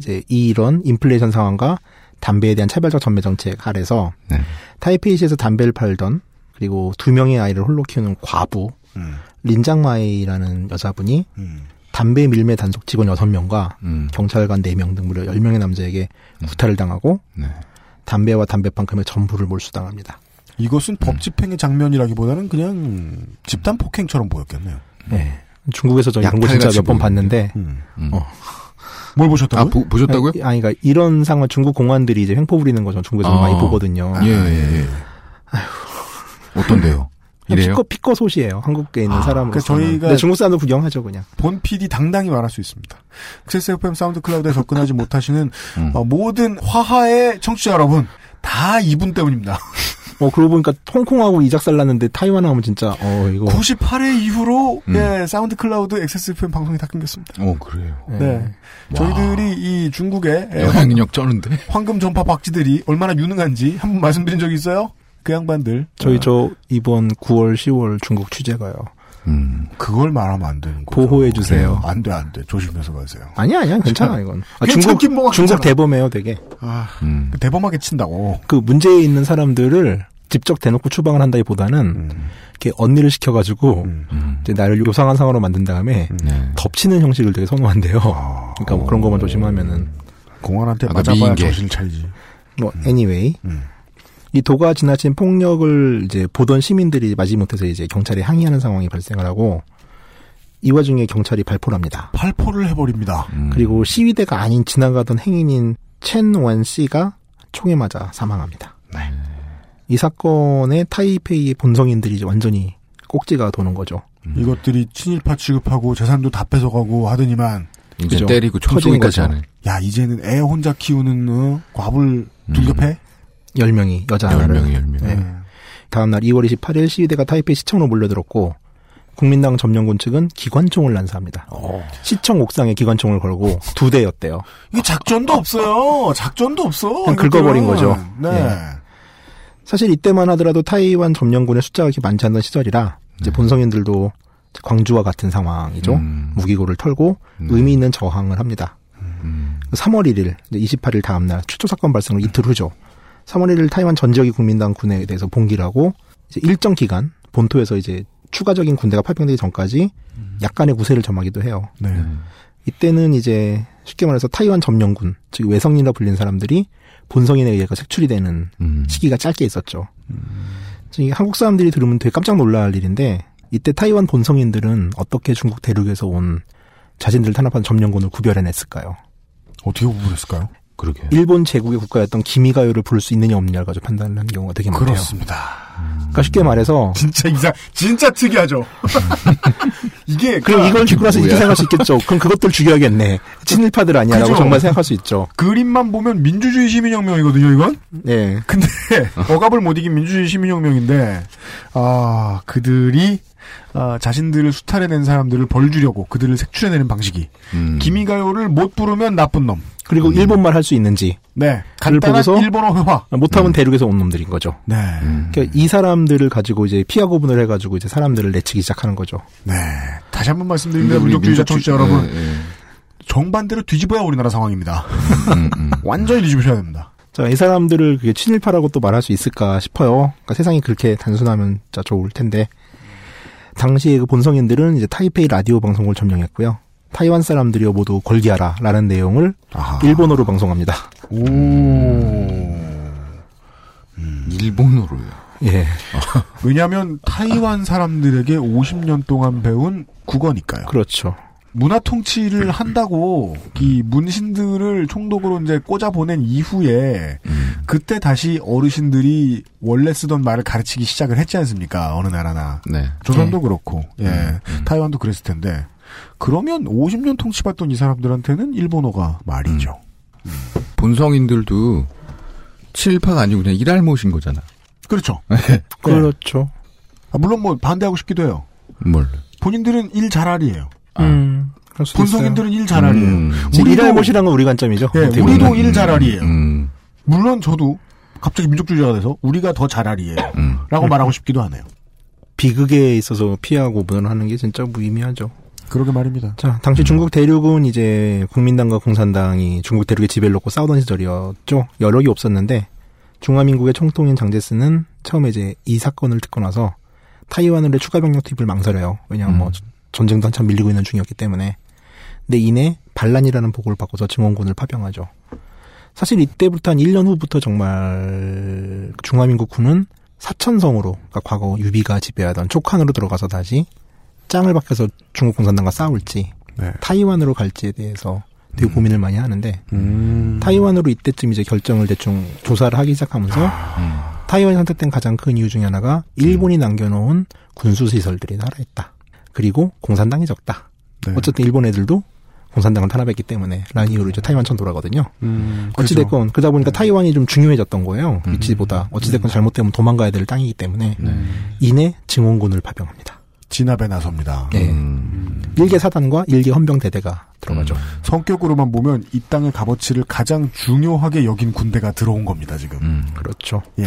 이제 이런 인플레이션 상황과 담배에 대한 차별적 전매 정책 아래서 네. 타이페이시에서 담배를 팔던 그리고 두 명의 아이를 홀로 키우는 과부 음. 린장마이라는 여자분이 음. 담배 밀매 단속 직원 여섯 명과 음. 경찰관 네 명 등 무려 열 명의 남자에게 음. 구타를 당하고 네. 담배와 담배판 금액 전부를 몰수당합니다. 이것은 음. 법 집행의 장면이라기보다는 그냥 집단 폭행처럼 보였겠네요. 네, 중국에서 저 이런 거 진짜 몇 번 봤는데 음. 음. 어. 뭘 보셨다고요? 아, 보, 보셨다고요? 아니, 아니, 그러니까 이런 상황 중국 공안들이 이제 횡포 부리는 거 전 중국에서 아. 많이 보거든요. 예, 예, 예. 아휴. 어떤데요? 이래요? 피꺼, 피꺼 소시예요. 한국에 있는 아, 사람으로서. 저희가 중국 사람도 구경하죠, 그냥. 본 피디 당당히 말할 수 있습니다. 엑스에스에프엠 사운드 클라우드에 접근하지 못하시는 음. 어, 모든 화하의 청취자 여러분 다 이분 때문입니다. 어, 그러고 보니까 홍콩하고 이작살 났는데 타이완 하면 진짜 어 이거. 구십팔 회 이후로 음. 예, 사운드 클라우드 엑스에스에프엠 방송이 다 끊겼습니다. 어 그래요. 네, 와. 저희들이 이 중국의 영향력 쩌는데 황금 전파 박쥐들이 얼마나 유능한지 한번 말씀드린 적이 있어요. 그 양반들. 저희 저 이번 구월, 시월 중국 취재가요. 음. 그걸 말하면 안 되는 거죠. 보호해 주세요. 안 돼, 안 돼. 조심해서 가세요. 아니야, 아니야. 괜찮아, 이건. 아, 중국, 중국 대범해요, 되게. 아, 음. 대범하게 친다고. 그 문제에 있는 사람들을 직접 대놓고 추방을 한다기보다는 음. 이렇게 언니를 시켜가지고 음. 이제 나를 요상한 상황으로 만든 다음에 네. 덮치는 형식을 되게 선호한대요. 아, 그러니까 뭐 그런 것만 조심하면은 공안한테 맞아봐야 정신 차리지. 뭐 음. anyway 음. 이 도가 지나친 폭력을 이제 보던 시민들이 마지못해서 이제 경찰에 항의하는 상황이 발생을 하고 이 와중에 경찰이 발포를 합니다. 발포를 해버립니다. 음. 그리고 시위대가 아닌 지나가던 행인인 첸원 씨가 총에 맞아 사망합니다. 네. 이 사건에 타이페이의 본성인들이 이제 완전히 꼭지가 도는 거죠. 음. 이것들이 친일파 취급하고 재산도 다 뺏어가고 하더니만 이제 그죠? 때리고 총 쏘기까지 하는. 야 이제는 애 혼자 키우는 어, 과불 둘급해? 음. 열 명이 여자 하나를. 열 명이 열 명. 네. 다음 날 이월 이십팔일 시위대가 타이페이 시청으로 몰려들었고 국민당 점령군 측은 기관총을 난사합니다. 오. 시청 옥상에 기관총을 걸고 두 대였대요. 이게 작전도 없어요. 작전도 없어. 그냥 긁어버린 거죠. 네. 네. 사실 이때만 하더라도 타이완 점령군의 숫자가 그렇게 많지 않던 시절이라 이제 네. 본성인들도 광주와 같은 상황이죠. 음. 무기고를 털고 음. 의미 있는 저항을 합니다. 음. 삼월 일일, 이십팔일 다음 날 추초 사건 발생 이틀 후죠. 삼월 일일 타이완 전 지역이 국민당 군에 대해서 봉기를 하고 이제 일정 기간 본토에서 이제 추가적인 군대가 파병되기 전까지 약간의 구세를 점하기도 해요. 네. 이때는 이제 쉽게 말해서 타이완 점령군, 즉 외성인이라 불리는 사람들이 본성인에 의해서 색출이 되는 음. 시기가 짧게 있었죠. 음. 이게 한국 사람들이 들으면 되게 깜짝 놀랄 일인데 이때 타이완 본성인들은 어떻게 중국 대륙에서 온 자신들을 탄압한 점령군을 구별해냈을까요? 어떻게 구별했을까요? 그러게요. 일본 제국의 국가였던 기미가요를 부를 수 있느냐 없느냐를 가지고 판단을 하는 경우가 되게 많아요. 그렇습니다. 음. 그러니까 쉽게 말해서 진짜 이상, 진짜 특이하죠. 이게 그럼 그러니까, 이걸 듣고 나서 이렇게 생각할 수 있겠죠. 그럼 그것들 죽여야겠네. 친일파들 아니야라고 정말 생각할 수 있죠. 그림만 보면 민주주의 시민혁명이거든요, 이건. 네. 근데 억압을 못 이긴 민주주의 시민혁명인데 아 그들이. 아, 자신들을 수탈해낸 사람들을 벌주려고 그들을 색출해내는 방식이 음. 기미가요를 못 부르면 나쁜 놈 그리고 음. 일본말 할 수 있는지 네 간단한 일본어 회화 못하면 음. 대륙에서 온 놈들인 거죠. 네 음. 그러니까 이 사람들을 가지고 이제 피하 구분을 해가지고 이제 사람들을 내치기 시작하는 거죠. 네 다시 한번 말씀드립니다, 민족주의자 청취자 여러분. 네, 네. 정반대로 뒤집어야 우리나라 상황입니다. 음, 음. 완전히 뒤집으셔야 됩니다. 자, 이 사람들을 그게 친일파라고 또 말할 수 있을까 싶어요. 그러니까 세상이 그렇게 단순하면 진짜 좋을 텐데. 당시에 그 본성인들은 이제 타이페이 라디오 방송을 점령했고요. 타이완 사람들이여 모두 걸기하라 라는 내용을 아. 일본어로 방송합니다. 오. 음. 일본어로요? 예. 아. 왜냐하면 타이완 사람들에게 오십 년 동안 배운 국어니까요. 그렇죠. 문화 통치를 한다고 이 문신들을 총독으로 이제 꽂아보낸 이후에 음. 그때 다시 어르신들이 원래 쓰던 말을 가르치기 시작을 했지 않습니까? 어느 나라나. 네. 조선도 네. 그렇고 예. 음. 타이완도 그랬을 텐데 그러면 오십 년 통치받던 이 사람들한테는 일본어가 말이죠. 음. 음. 본성인들도 친일파가 아니고 그냥 일할못인 거잖아. 그렇죠. 네. 그렇죠. 아, 물론 뭐 반대하고 싶기도 해요. 뭘? 본인들은 일 잘하리예요. 음, 아, 본성인들은 있어요. 일 잘하리에요. 음. 우리 일할못이라는 건 우리 관점이죠. 예, 우리도 음. 일 잘하리에요. 음. 물론 저도 갑자기 민족주의자가 돼서 우리가 더 잘하리에요. 음. 라고 말하고 싶기도 하네요. 비극에 있어서 피하고 무난하는 게 진짜 무의미하죠. 그러게 말입니다. 자, 당시 음. 중국 대륙은 이제 국민당과 공산당이 중국 대륙의 지배를 놓고 싸우던 시절이었죠. 여력이 없었는데 중화민국의 총통인 장제스는 처음에 이제 이 사건을 듣고 나서 타이완으로의 추가 병력 투입을 망설여요. 왜냐하면 음. 뭐 전쟁도 한참 밀리고 있는 중이었기 때문에. 근데 이내 반란이라는 보고를 받고서 증원군을 파병하죠. 사실 이때부터 한 일 년 후부터 정말 중화민국군은 사천성으로 그러니까 과거 유비가 지배하던 촉한으로 들어가서 다시 짱을 박혀서 중국 공산당과 싸울지 네. 타이완으로 갈지에 대해서 되게 음. 고민을 많이 하는데 음. 타이완으로 이때쯤 이제 결정을 대충 조사를 하기 시작하면서 아. 타이완이 선택된 가장 큰 이유 중에 하나가 일본이 음. 남겨놓은 군수시설들이 살아있다. 그리고 공산당이 적다. 네. 어쨌든 일본 애들도 공산당을 탄압했기 때문에 라는 이유로 이제 타이완 천도라거든요. 음, 어찌됐건 그렇죠. 그러다 보니까 네. 타이완이 좀 중요해졌던 거예요. 음, 위치보다. 어찌됐건 음. 잘못되면 도망가야 될 땅이기 때문에 네. 이내 증원군을 파병합니다. 진압에 나섭니다. 네. 음. 일개 사단과 일개 헌병대대가 들어가죠. 음. 성격으로만 보면 이 땅의 값어치를 가장 중요하게 여긴 군대가 들어온 겁니다. 지금. 음. 그렇죠. 예.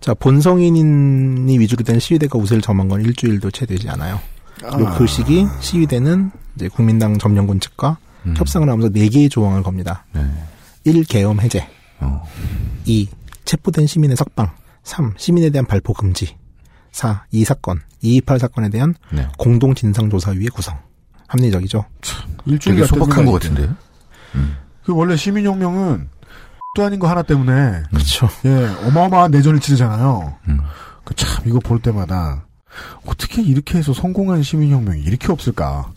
자, 본성인이 위주로 된 시위대가 우세를 점한 건 일주일도 채 되지 않아요. 그리고 그 시기 시위대는 이제 국민당 점령군 측과 음. 협상을 하면서 네 개의 조항을 겁니다. 네. 일. 계엄 해제. 어. 이. 체포된 시민의 석방. 삼. 시민에 대한 발포 금지. 사. 이 사건, 이백이십팔 사건에 대한 네. 공동진상조사위의 구성. 합리적이죠. 참, 일주일이 소박한 것 같은데요. 음. 그 원래 시민혁명은 또 아닌 거 하나 때문에 그렇죠. 예, 어마어마한 내전을 치르잖아요. 음. 그 참 이거 볼 때마다 어떻게 이렇게 해서 성공한 시민혁명이 이렇게 없을까.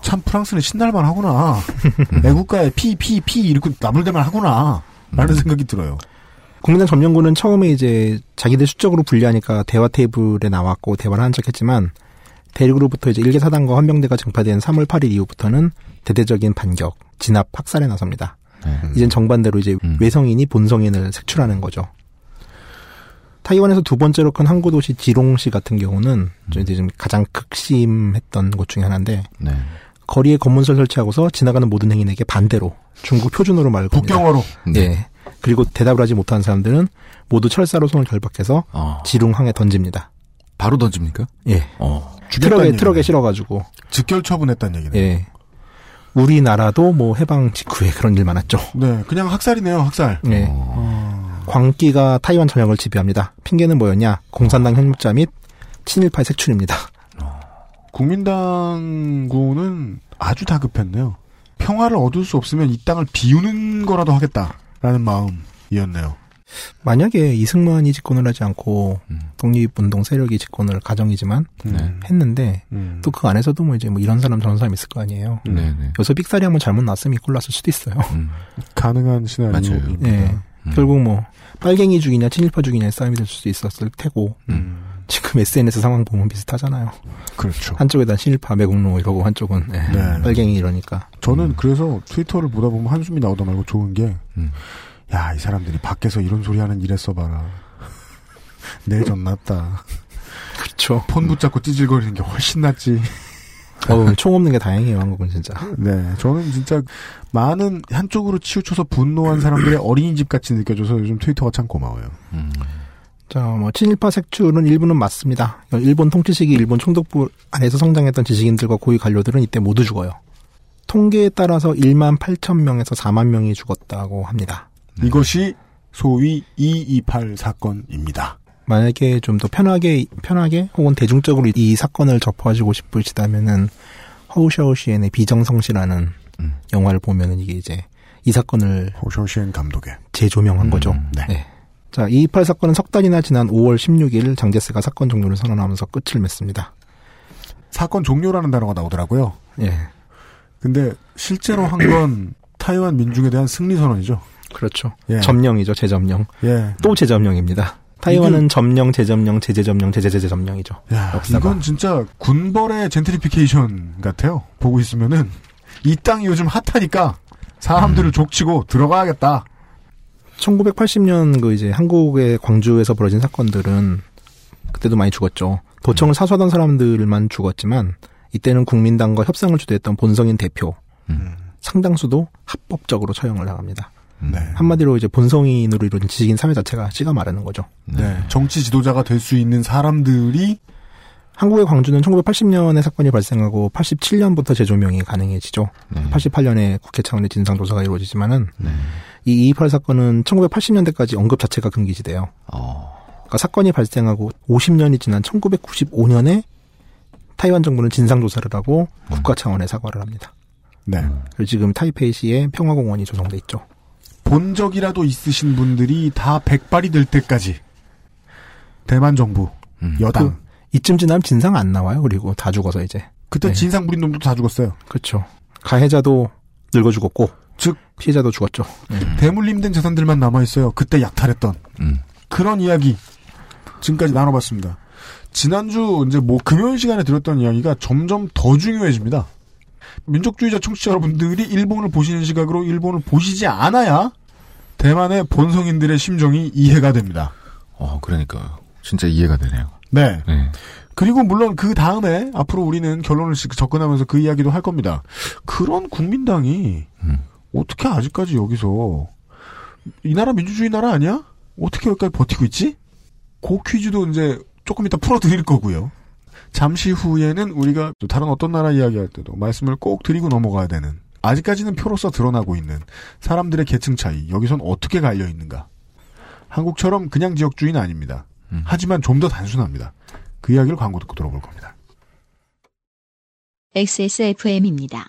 참 프랑스는 신날만 하구나. 애국가에 피, 피, 피 이렇게 나불대만 하구나. 라는 음. 생각이 들어요. 국민당 점령군은 처음에 이제 자기들 수적으로 분리하니까 대화 테이블에 나왔고 대화를 하는 척했지만 대륙으로부터 이제 일개 사단과 헌병대가 증파된 삼월 팔일 이후부터는 대대적인 반격, 진압, 학살에 나섭니다. 네. 이젠 정반대로 이제 음. 외성인이 본성인을 색출하는 거죠. 타이완에서 두 번째로 큰 항구 도시 지롱시 같은 경우는 음. 이제 좀 가장 극심했던 곳 중에 하나인데 네. 거리에 검문소를 설치하고서 지나가는 모든 행인에게 반대로 중국 표준어로 말을 겁니다. 북경어로. 네. 네. 그리고 대답을 하지 못하는 사람들은 모두 철사로 손을 결박해서 어. 지롱항에 던집니다. 바로 던집니까? 예. 어. 트럭에, 트럭에 실어가지고. 즉결 처분했다는 얘기네요. 예. 우리나라도 뭐 해방 직후에 그런 일 많았죠. 네. 그냥 학살이네요, 학살. 네. 어. 광기가 타이완 전역을 지배합니다. 핑계는 뭐였냐? 공산당 협력자 및 친일파의 색출입니다. 어. 국민당군은 아주 다급했네요. 평화를 얻을 수 없으면 이 땅을 비우는 거라도 하겠다라는 마음이었네요. 만약에 이승만이 집권을 하지 않고 음. 독립운동 세력이 집권을 가정이지만 네. 했는데 음. 또 그 안에서도 뭐 이제 뭐 이런 사람 저런 사람 있을 거 아니에요. 음. 여기서 삑사리 한번 잘못 났으면 이꼴 났을 수도 있어요. 음. 가능한 시나리오입니다. 네. 음. 결국 뭐 빨갱이 죽이냐 친일파 죽이냐의 싸움이 될 수도 있었을 테고 음. 지금 에스엔에스 상황 보면 비슷하잖아요. 그렇죠. 한쪽에다 친일파 매국노 이러고 한쪽은 네. 네. 빨갱이 이러니까. 저는 음. 그래서 트위터를 보다 보면 한숨이 나오다 말고 좋은 게 음. 야, 이 사람들이 밖에서 이런 소리 하는 일에 써봐라. 내전 낫다. 그렇죠. 폰 붙잡고 찌질거리는 게 훨씬 낫지. 어, 총 없는 게 다행이에요, 한국은 진짜. 네, 저는 진짜 많은 한쪽으로 치우쳐서 분노한 사람들의 어린이집 같이 느껴져서 요즘 트위터가 참 고마워요. 음. 자, 뭐 친일파 색출은 일부는 맞습니다. 일본 통치 시기 일본 총독부 안에서 성장했던 지식인들과 고위 관료들은 이때 모두 죽어요. 통계에 따라서 일만 팔천 명에서 사만 명이 죽었다고 합니다. 이것이 소위 이백이십팔 사건입니다. 만약에 좀 더 편하게 편하게 혹은 대중적으로 이 사건을 접하시고 싶으시다면은 허우샤오시엔의 비정성시라는 음. 영화를 보면은 이게 이제 이 사건을 허우샤오시엔 감독의 재조명한 음, 거죠. 네. 네. 자, 이백이십팔 사건은 석 달이나 지난 오월 십육일 장제스가 사건 종료를 선언하면서 끝을 맺습니다. 사건 종료라는 단어가 나오더라고요. 예. 근데 실제로 한 건 타이완 민중에 대한 승리 선언이죠. 그렇죠. 예. 점령이죠. 재점령. 예. 또 재점령입니다. 타이완은 이게... 점령, 재점령, 재재점령, 재재재재점령이죠. 야, 역사가. 이건 진짜 군벌의 젠트리피케이션 같아요. 보고 있으면은 이 땅이 요즘 핫하니까 사람들을 음. 족치고 들어가야겠다. 천구백팔십년 그 이제 한국의 광주에서 벌어진 사건들은 그때도 많이 죽었죠. 도청을 음. 사수하던 사람들만 죽었지만 이때는 국민당과 협상을 주도했던 본성인 대표 음. 상당수도 합법적으로 처형을 당합니다. 네. 한마디로 이제 본성인으로 이루어진 지식인 사회 자체가 씨가 마르는 거죠. 네. 정치 지도자가 될 수 있는 사람들이 한국의 광주는 천구백팔십년에 사건이 발생하고 팔십칠년부터 재조명이 가능해지죠. 네. 팔십팔년에 국회 차원의 진상조사가 이루어지지만은 네. 이 이백이십팔 사건은 천구백팔십년대까지 언급 자체가 금기시돼요. 어. 그러니까 사건이 발생하고 오십년이 지난 천구백구십오년에 타이완 정부는 진상조사를 하고 음. 국가 차원의 사과를 합니다. 네. 그리고 지금 타이페이시의 평화공원이 조성돼 있죠. 본 적이라도 있으신 분들이 다 백발이 될 때까지 대만 정부 음. 여당 그, 이쯤 지나면 진상 안 나와요. 그리고 다 죽어서 이제 그때 네. 진상 부린 놈도 다 죽었어요. 그렇죠. 가해자도 늙어 죽었고 즉 피해자도 죽었죠. 음. 대물림된 재산들만 남아있어요. 그때 약탈했던 음. 그런 이야기 지금까지 나눠봤습니다. 지난주 이제 뭐 금요일 시간에 들었던 이야기가 점점 더 중요해집니다. 민족주의자 청취자 여러분들이 일본을 보시는 시각으로 일본을 보시지 않아야 대만의 본성인들의 심정이 이해가 됩니다. 어, 그러니까 진짜 이해가 되네요. 네. 네. 그리고 물론 그 다음에 앞으로 우리는 결론을 접근하면서 그 이야기도 할 겁니다. 그런 국민당이 음. 어떻게 아직까지 여기서 이 나라 민주주의 나라 아니야? 어떻게 여기까지 버티고 있지? 그 퀴즈도 이제 조금 이따 풀어드릴 거고요. 잠시 후에는 우리가 또 다른 어떤 나라 이야기할 때도 말씀을 꼭 드리고 넘어가야 되는 아직까지는 표로서 드러나고 있는 사람들의 계층 차이 여기선 어떻게 갈려 있는가 한국처럼 그냥 지역주의는 아닙니다. 음. 하지만 좀 더 단순합니다. 그 이야기를 광고 듣고 들어볼 겁니다. 엑스에스에프엠입니다.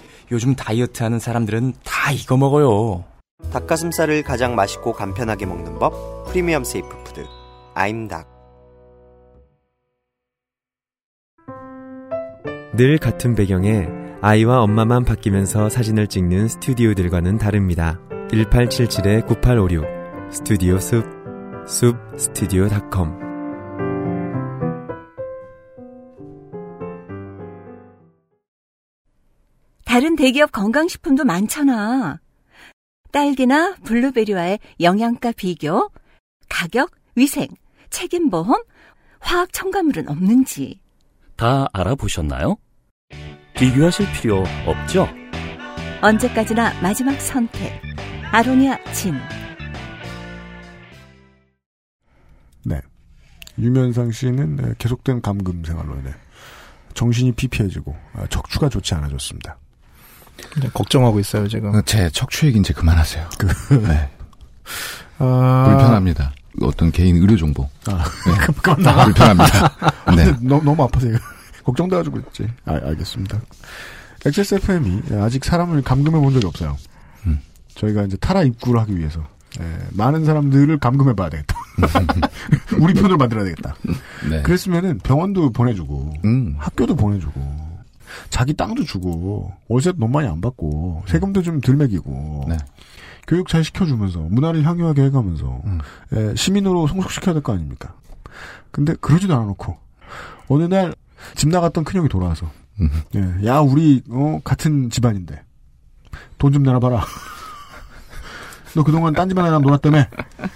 요즘 다이어트하는 사람들은 다 이거 먹어요. 닭가슴살을 가장 맛있고 간편하게 먹는 법, 프리미엄 세이프 푸드 아임닭. 늘 같은 배경에 아이와 엄마만 바뀌면서 사진을 찍는 스튜디오들과는 다릅니다. 일팔칠칠 구팔오육 스튜디오 숲, 숲 스튜디오 닷컴. 다른 대기업 건강식품도 많잖아. 딸기나 블루베리와의 영양가 비교, 가격, 위생, 책임보험, 화학 첨가물은 없는지 다 알아보셨나요? 비교하실 필요 없죠? 언제까지나 마지막 선택, 아로니아 진. 네, 유면상 씨는 계속된 감금 생활로 인해 정신이 피폐해지고 척추가 좋지 않아졌습니다. 걱정하고 있어요, 지금. 제 척추 얘기는 이제 그만하세요. 그, 네. 아... 불편합니다. 어떤 개인 의료 정보. 아, 네. 그건 나 불편합니다. 네. 너무, 너무 아파서요. 걱정돼가지고 있지. 아, 알겠습니다. 엑스에스에프엠이 아직 사람을 감금해 본 적이 없어요. 음. 저희가 이제 타라 입구를 하기 위해서 예, 많은 사람들을 감금해 봐야 되겠다. 우리 편을 만들어야 되겠다. 네. 그랬으면은 병원도 보내주고, 음. 학교도 보내주고. 자기 땅도 주고 월세도 너무 많이 안 받고 세금도 좀 덜 매기고 네. 교육 잘 시켜주면서 문화를 향유하게 해가면서 음. 예, 시민으로 성숙시켜야 될 거 아닙니까? 근데 그러지도 않아놓고 어느 날 집 나갔던 큰형이 돌아와서 음. 예, 야 우리 어, 같은 집안인데 돈 좀 내놔봐라. 너 그동안 딴 집안이랑 놀았다며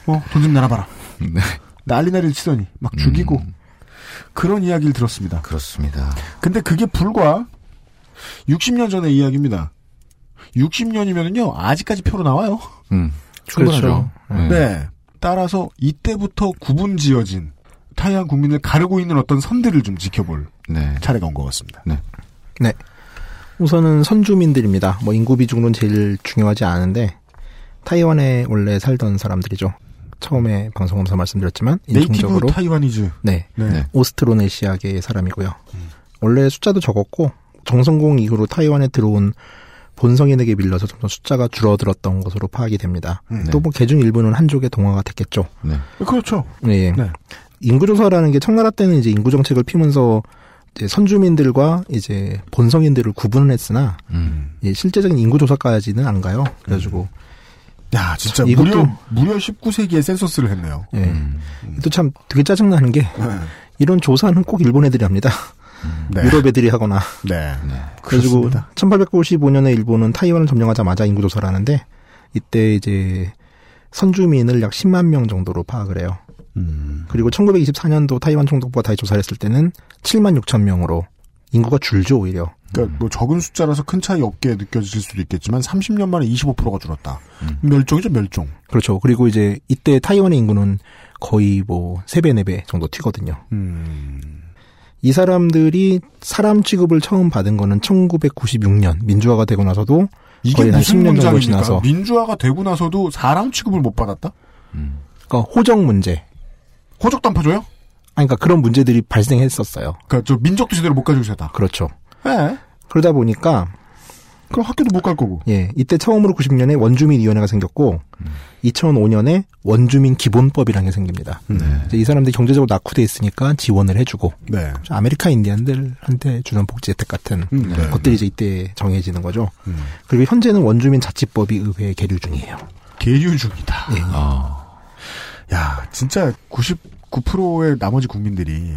어, 돈 좀 내놔봐라. 네. 난리나리를 치더니 막 죽이고 음. 그런 이야기를 들었습니다. 그렇습니다. 근데 그게 불과 육십 년 전의 이야기입니다. 육십 년이면은요, 아직까지 표로 나와요. 음. 충분하죠. 그렇죠. 네. 네. 따라서 이때부터 구분 지어진 타이완 국민을 가르고 있는 어떤 선들을 좀 지켜볼 네. 차례가 온 것 같습니다. 네. 네. 우선은 선주민들입니다. 뭐 인구 비중은 제일 중요하지 않은데, 타이완에 원래 살던 사람들이죠. 처음에 방송하면서 말씀드렸지만 인종적으로 타이완이즈 네, 네. 오스트로네시아계의 사람이고요. 음. 원래 숫자도 적었고 정성공 이후로 타이완에 들어온 본성인에게 밀려서 점점 숫자가 줄어들었던 것으로 파악이 됩니다. 음. 또 뭐 개중 일부는 한족의 동화가 됐겠죠. 네. 그렇죠. 네. 네. 인구조사라는 게 청나라 때는 이제 인구 정책을 피면서 이제 선주민들과 이제 본성인들을 구분을 했으나 음. 예, 실제적인 인구조사까지는 안 가요. 그래가지고. 음. 야, 진짜 이것도 무려, 무려 십구 세기에 센서스를 했네요. 예. 음. 또 참 되게 짜증나는 게 네. 이런 조사는 꼭 일본 애들이 합니다. 음. 네. 유럽 애들이 하거나. 네. 네. 그래가지고 천팔백오십오 년에 일본은 타이완을 점령하자마자 인구 조사를 하는데 이때 이제 선주민을 약 십만 명 정도로 파악을 해요. 음. 그리고 천구백이십사 년도 타이완 총독부가 다시 조사를 했을 때는 칠만 육천 명으로 인구가 줄죠, 오히려. 그러니까 뭐 적은 숫자라서 큰 차이 없게 느껴질 수도 있겠지만 삼십 년 만에 이십오 퍼센트가 줄었다. 음. 멸종이죠, 멸종. 그렇죠. 그리고 이제 이때 타이완의 인구는 거의 뭐 세 배, 네 배 정도 튀거든요. 음. 이 사람들이 사람 취급을 처음 받은 거는 천구백구십육 년 민주화가 되고 나서도 이게 거의 한 십 년 정도 지나서. 민주화가 되고 나서도 사람 취급을 못 받았다? 음. 그러니까 호적 문제. 호적도 안 파줘요? 아니, 그러니까 그런 문제들이 발생했었어요. 그러니까 저 민족도 제대로 못 가지고 있었다. 그렇죠. 네. 그러다 보니까 그럼 학교도 못 갈 거고. 예. 이때 처음으로 구십 년에 원주민 위원회가 생겼고 음. 이천오 년에 원주민 기본법이라는 게 생깁니다. 네. 이제 이 사람들이 경제적으로 낙후돼 있으니까 지원을 해주고 네. 아메리카 인디언들한테 주는 복지 혜택 같은 네. 것들이 이제 이때 정해지는 거죠. 음. 그리고 현재는 원주민 자치법이 의회에 계류 중이에요. 계류 중이다. 예. 아. 야, 진짜 구십구 퍼센트의 나머지 국민들이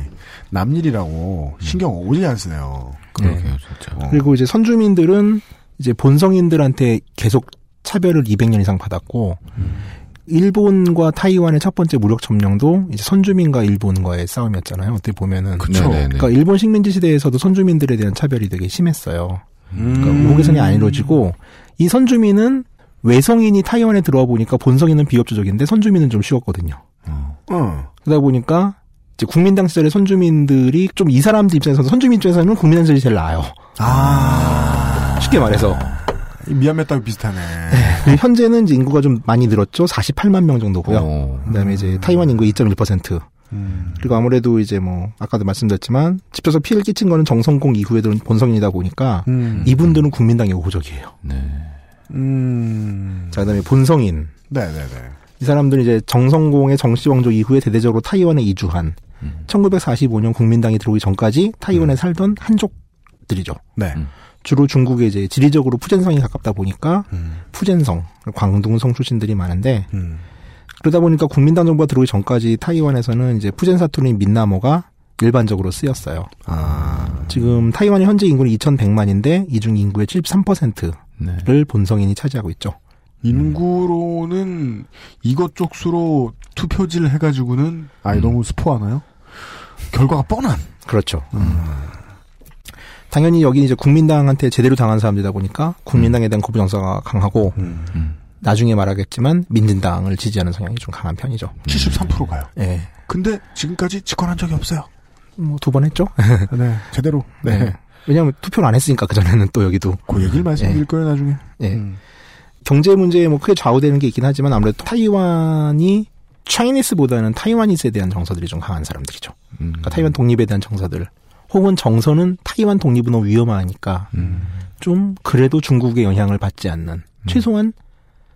남일이라고 신경 오지 않으네요. 그러게요, 네. 진짜. 어. 그리고 이제 선주민들은 이제 본성인들한테 계속 차별을 이백 년 이상 받았고, 음. 일본과 타이완의 첫 번째 무력 점령도 이제 선주민과 일본과의 싸움이었잖아요. 어떻게 보면은. 그렇죠. 그러니까 일본 식민지 시대에서도 선주민들에 대한 차별이 되게 심했어요. 음. 그러니까 우호개선이 안 이루어지고 이 선주민은 외성인이 타이완에 들어와 보니까 본성인은 비협조적인데 선주민은 좀 쉬웠거든요. 어. 어. 그러다 보니까 이제 국민당 시절에 선주민들이 좀 이 사람들 입장에서 선주민 입장에서는 국민당 시절이 제일 나아요. 아. 쉽게 말해서. 미얀마하고 비슷하네. 네, 현재는 이제 인구가 좀 많이 늘었죠. 사십팔만 명 정도고요. 오. 그다음에 이제 타이완 인구 이 점 일 퍼센트. 음. 그리고 아무래도 이제 뭐 아까도 말씀드렸지만 집에서 피해를 끼친 거는 정성공 이후에들은 본성인이다 보니까 음. 이분들은 국민당의 우호적이에요. 네. 음. 자, 그다음에 본성인. 네, 네, 네. 이 사람들은 이제 정성공의 정시왕조 이후에 대대적으로 타이완에 이주한 음. 천구백사십오 년 국민당이 들어오기 전까지 타이완에 음. 살던 한족들이죠. 네. 음. 주로 중국에 이제 지리적으로 푸젠성이 가깝다 보니까 음. 푸젠성, 광둥성 출신들이 많은데 음. 그러다 보니까 국민당 정부가 들어오기 전까지 타이완에서는 이제 푸젠 사투리인 민남어가 일반적으로 쓰였어요. 아. 지금 타이완의 현재 인구는 이천백만인데 이중 인구의 칠십삼 퍼센트를 네. 본성인이 차지하고 있죠. 인구로는 이것저것 수로 투표지를 해가지고는 아이 음. 너무 스포하나요? 결과가 뻔한. 그렇죠. 음. 당연히 여기 이제 국민당한테 제대로 당한 사람들이다 보니까 국민당에 대한 거부 정서가 강하고 음, 음. 나중에 말하겠지만 민진당을 지지하는 성향이 좀 강한 편이죠. 칠십삼 퍼센트 가요. 네. 근데 지금까지 집권한 적이 없어요. 뭐 두 번 했죠. 네, 제대로. 네. 네. 왜냐하면 투표를 안 했으니까 그 전에는 또 여기도. 그 얘기를 말씀드릴 네. 거예요 나중에. 네. 음. 경제 문제에 뭐 크게 좌우되는 게 있긴 하지만 아무래도 타이완이 차이니스보다는 타이완이스에 대한 정서들이 좀 강한 사람들이죠. 음. 그러니까 타이완 독립에 대한 정서들. 혹은 정서는 타이완 독립은 너무 위험하니까 음. 좀 그래도 중국의 영향을 받지 않는 음. 최소한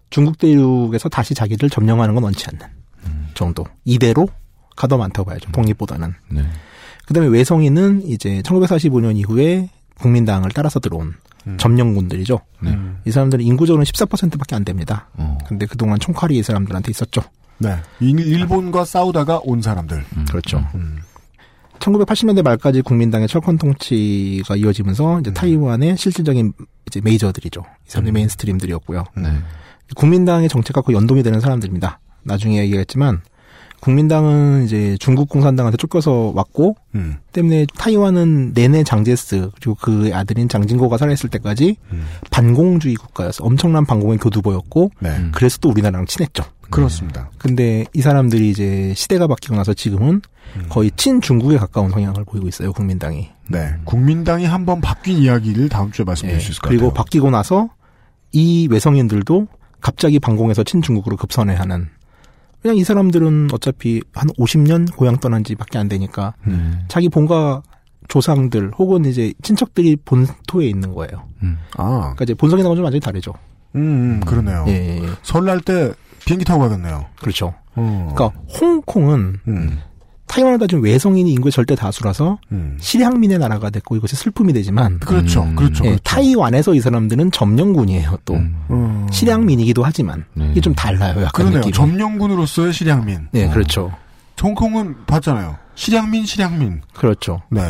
중국 대륙에서 다시 자기를 점령하는 건 원치 않는 음. 정도 이대로 가더 많다고 봐야죠. 독립보다는. 네. 그다음에 외성인은 이제 천구백사십오 년 이후에 국민당을 따라서 들어온 음. 점령군들이죠. 네. 이 사람들은 인구적으로는 십사 퍼센트밖에 안 됩니다. 어. 근데 그동안 총칼이 이 사람들한테 있었죠. 네, 일본과 싸우다가 온 사람들. 음. 그렇죠. 음. 천구백팔십 년대 말까지 국민당의 철권 통치가 이어지면서 이제 음. 타이완의 실질적인 이제 메이저들이죠. 이 사람들이 음. 메인스트림들이었고요. 네. 국민당의 정책과 거의 연동이 되는 사람들입니다. 나중에 얘기했지만 국민당은 이제 중국 공산당한테 쫓겨서 왔고 음. 때문에 타이완은 내내 장제스 그리고 그의 아들인 장진고가 살아있을 때까지 음. 반공주의 국가였어. 엄청난 반공의 교두보였고 네. 음. 그래서 또 우리나라랑 친했죠. 그렇습니다. 근데 이 사람들이 이제 시대가 바뀌고 나서 지금은 음. 거의 친중국에 가까운 성향을 보이고 있어요. 국민당이. 네. 국민당이 한번 바뀐 이야기를 다음 주에 말씀드릴 네. 수 있을 것 그리고 같아요. 그리고 바뀌고 나서 이 외성인들도 갑자기 반공에서 친중국으로 급선회하는. 그냥 이 사람들은 어차피 한 오십 년 고향 떠난 지밖에 안 되니까 음. 자기 본가 조상들 혹은 이제 친척들이 본토에 있는 거예요. 음. 아. 그러니까 이제 본성이랑은 좀 완전히 다르죠. 음, 음 그러네요. 예, 예. 설날 때 비행기 타고 가겠네요. 그렇죠. 어. 그러니까 홍콩은 음. 타이완을 따지면 외성인이 인구의 절대 다수라서 음. 실향민의 나라가 됐고 이것이 슬픔이 되지만 그렇죠. 음. 그렇죠. 예, 그렇죠. 타이완에서 이 사람들은 점령군이에요. 또 음. 실향민이기도 하지만 음. 이게 좀 달라요. 약간 그러네요. 느낌이. 점령군으로서의 실향민. 네, 어. 그렇죠. 홍콩은 봤잖아요. 실향민, 실향민. 그렇죠. 네.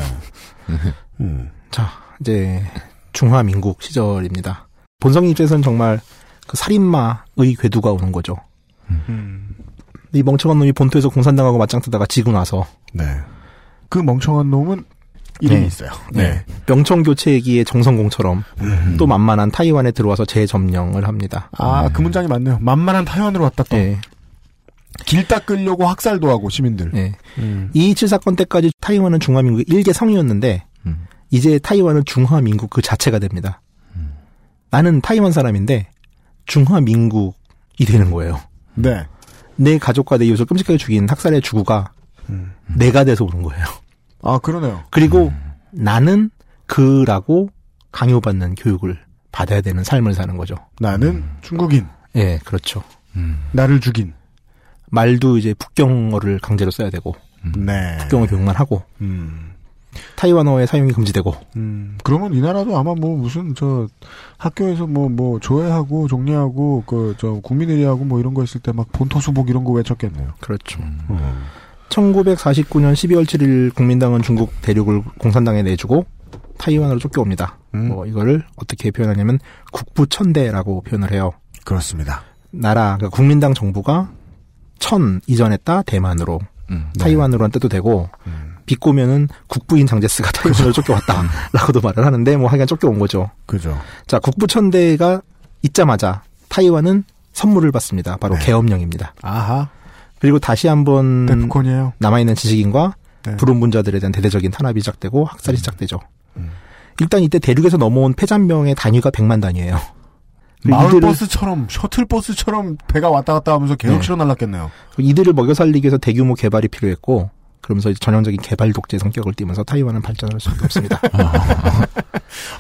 음. 자, 이제 중화민국 시절입니다. 본성 입장에서는 정말 그 살인마의 궤도가 오는 거죠. 음. 이 멍청한 놈이 본토에서 공산당하고 맞짱 뜨다가 지고 나서. 네. 그 멍청한 놈은 이름이 네. 있어요. 네. 네. 명청교체기의 정성공처럼 음. 또 만만한 타이완에 들어와서 재점령을 합니다. 아, 네. 그 문장이 맞네요. 만만한 타이완으로 왔다 또. 네. 길 닦으려고 학살도 하고 시민들. 네. 음. 이이칠 사건 때까지 타이완은 중화민국의 일개 성이었는데 음. 이제 타이완은 중화민국 그 자체가 됩니다. 음. 나는 타이완 사람인데 중화민국이 되는 거예요. 네. 내 가족과 내 이웃을 끔찍하게 죽인 학살의 주구가 음, 음. 내가 돼서 오는 거예요. 아, 그러네요. 그리고 음. 나는 그라고 강요받는 교육을 받아야 되는 삶을 사는 거죠. 나는 음. 중국인. 예, 네, 그렇죠. 음. 나를 죽인. 말도 이제 북경어를 강제로 써야 되고. 음. 네. 북경어 교육만 하고. 음. 타이완어의 사용이 금지되고. 음, 그러면 이 나라도 아마 뭐 무슨 저 학교에서 뭐 뭐 조회하고 종례하고 그 저 국민의례하고 뭐 이런 거 있을 때 막 본토수복 이런 거 외쳤겠네요. 그렇죠. 음. 천구백사십구 년 십이월 칠일 국민당은 중국 대륙을 공산당에 내주고 타이완으로 쫓겨옵니다. 음. 뭐 이거를 어떻게 표현하냐면 국부천대라고 표현을 해요. 그렇습니다. 나라, 그러니까 국민당 정부가 천 이전했다 대만으로, 음, 네. 타이완으로 한 때도 되고, 음. 비꼬면은 국부인 장제스가 타이완으로 쫓겨왔다라고도 말을 하는데, 뭐 하여간 쫓겨온 거죠. 그죠. 자, 국부천대가 있자마자 타이완은 선물을 받습니다. 바로 네. 계엄령입니다. 아하. 그리고 다시 한번 데프콘이에요. 남아있는 지식인과 네. 불운분자들에 대한 대대적인 탄압이 시작되고 학살이 음. 시작되죠. 음. 일단 이때 대륙에서 넘어온 패잔명의 단위가 백만 단위예요. 마을버스처럼 셔틀버스처럼 배가 왔다 갔다 하면서 계속 네. 실어 날랐겠네요. 이들을 먹여 살리기 위해서 대규모 개발이 필요했고, 그러면서 이제 전형적인 개발 독재 성격을 띠면서 타이완은 발전할 수밖에 없습니다.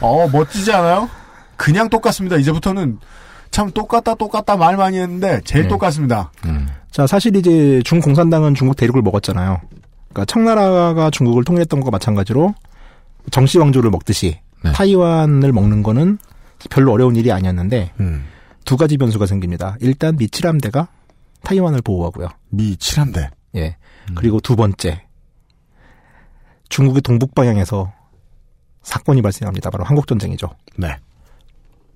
어, 멋지지 않아요? 그냥 똑같습니다. 이제부터는 참 똑같다 똑같다 말 많이 했는데 제일 네. 똑같습니다. 음. 자, 사실 이제 중공산당은 중국 대륙을 먹었잖아요. 그러니까 청나라가 중국을 통일했던 것과 마찬가지로 정씨 왕조를 먹듯이 네. 타이완을 먹는 거는 별로 어려운 일이 아니었는데 음. 두 가지 변수가 생깁니다. 일단 미 칠함대가 타이완을 보호하고요. 미 칠함대. 예. 음. 그리고 두 번째, 중국의 동북 방향에서 사건이 발생합니다. 바로 한국 전쟁이죠. 네.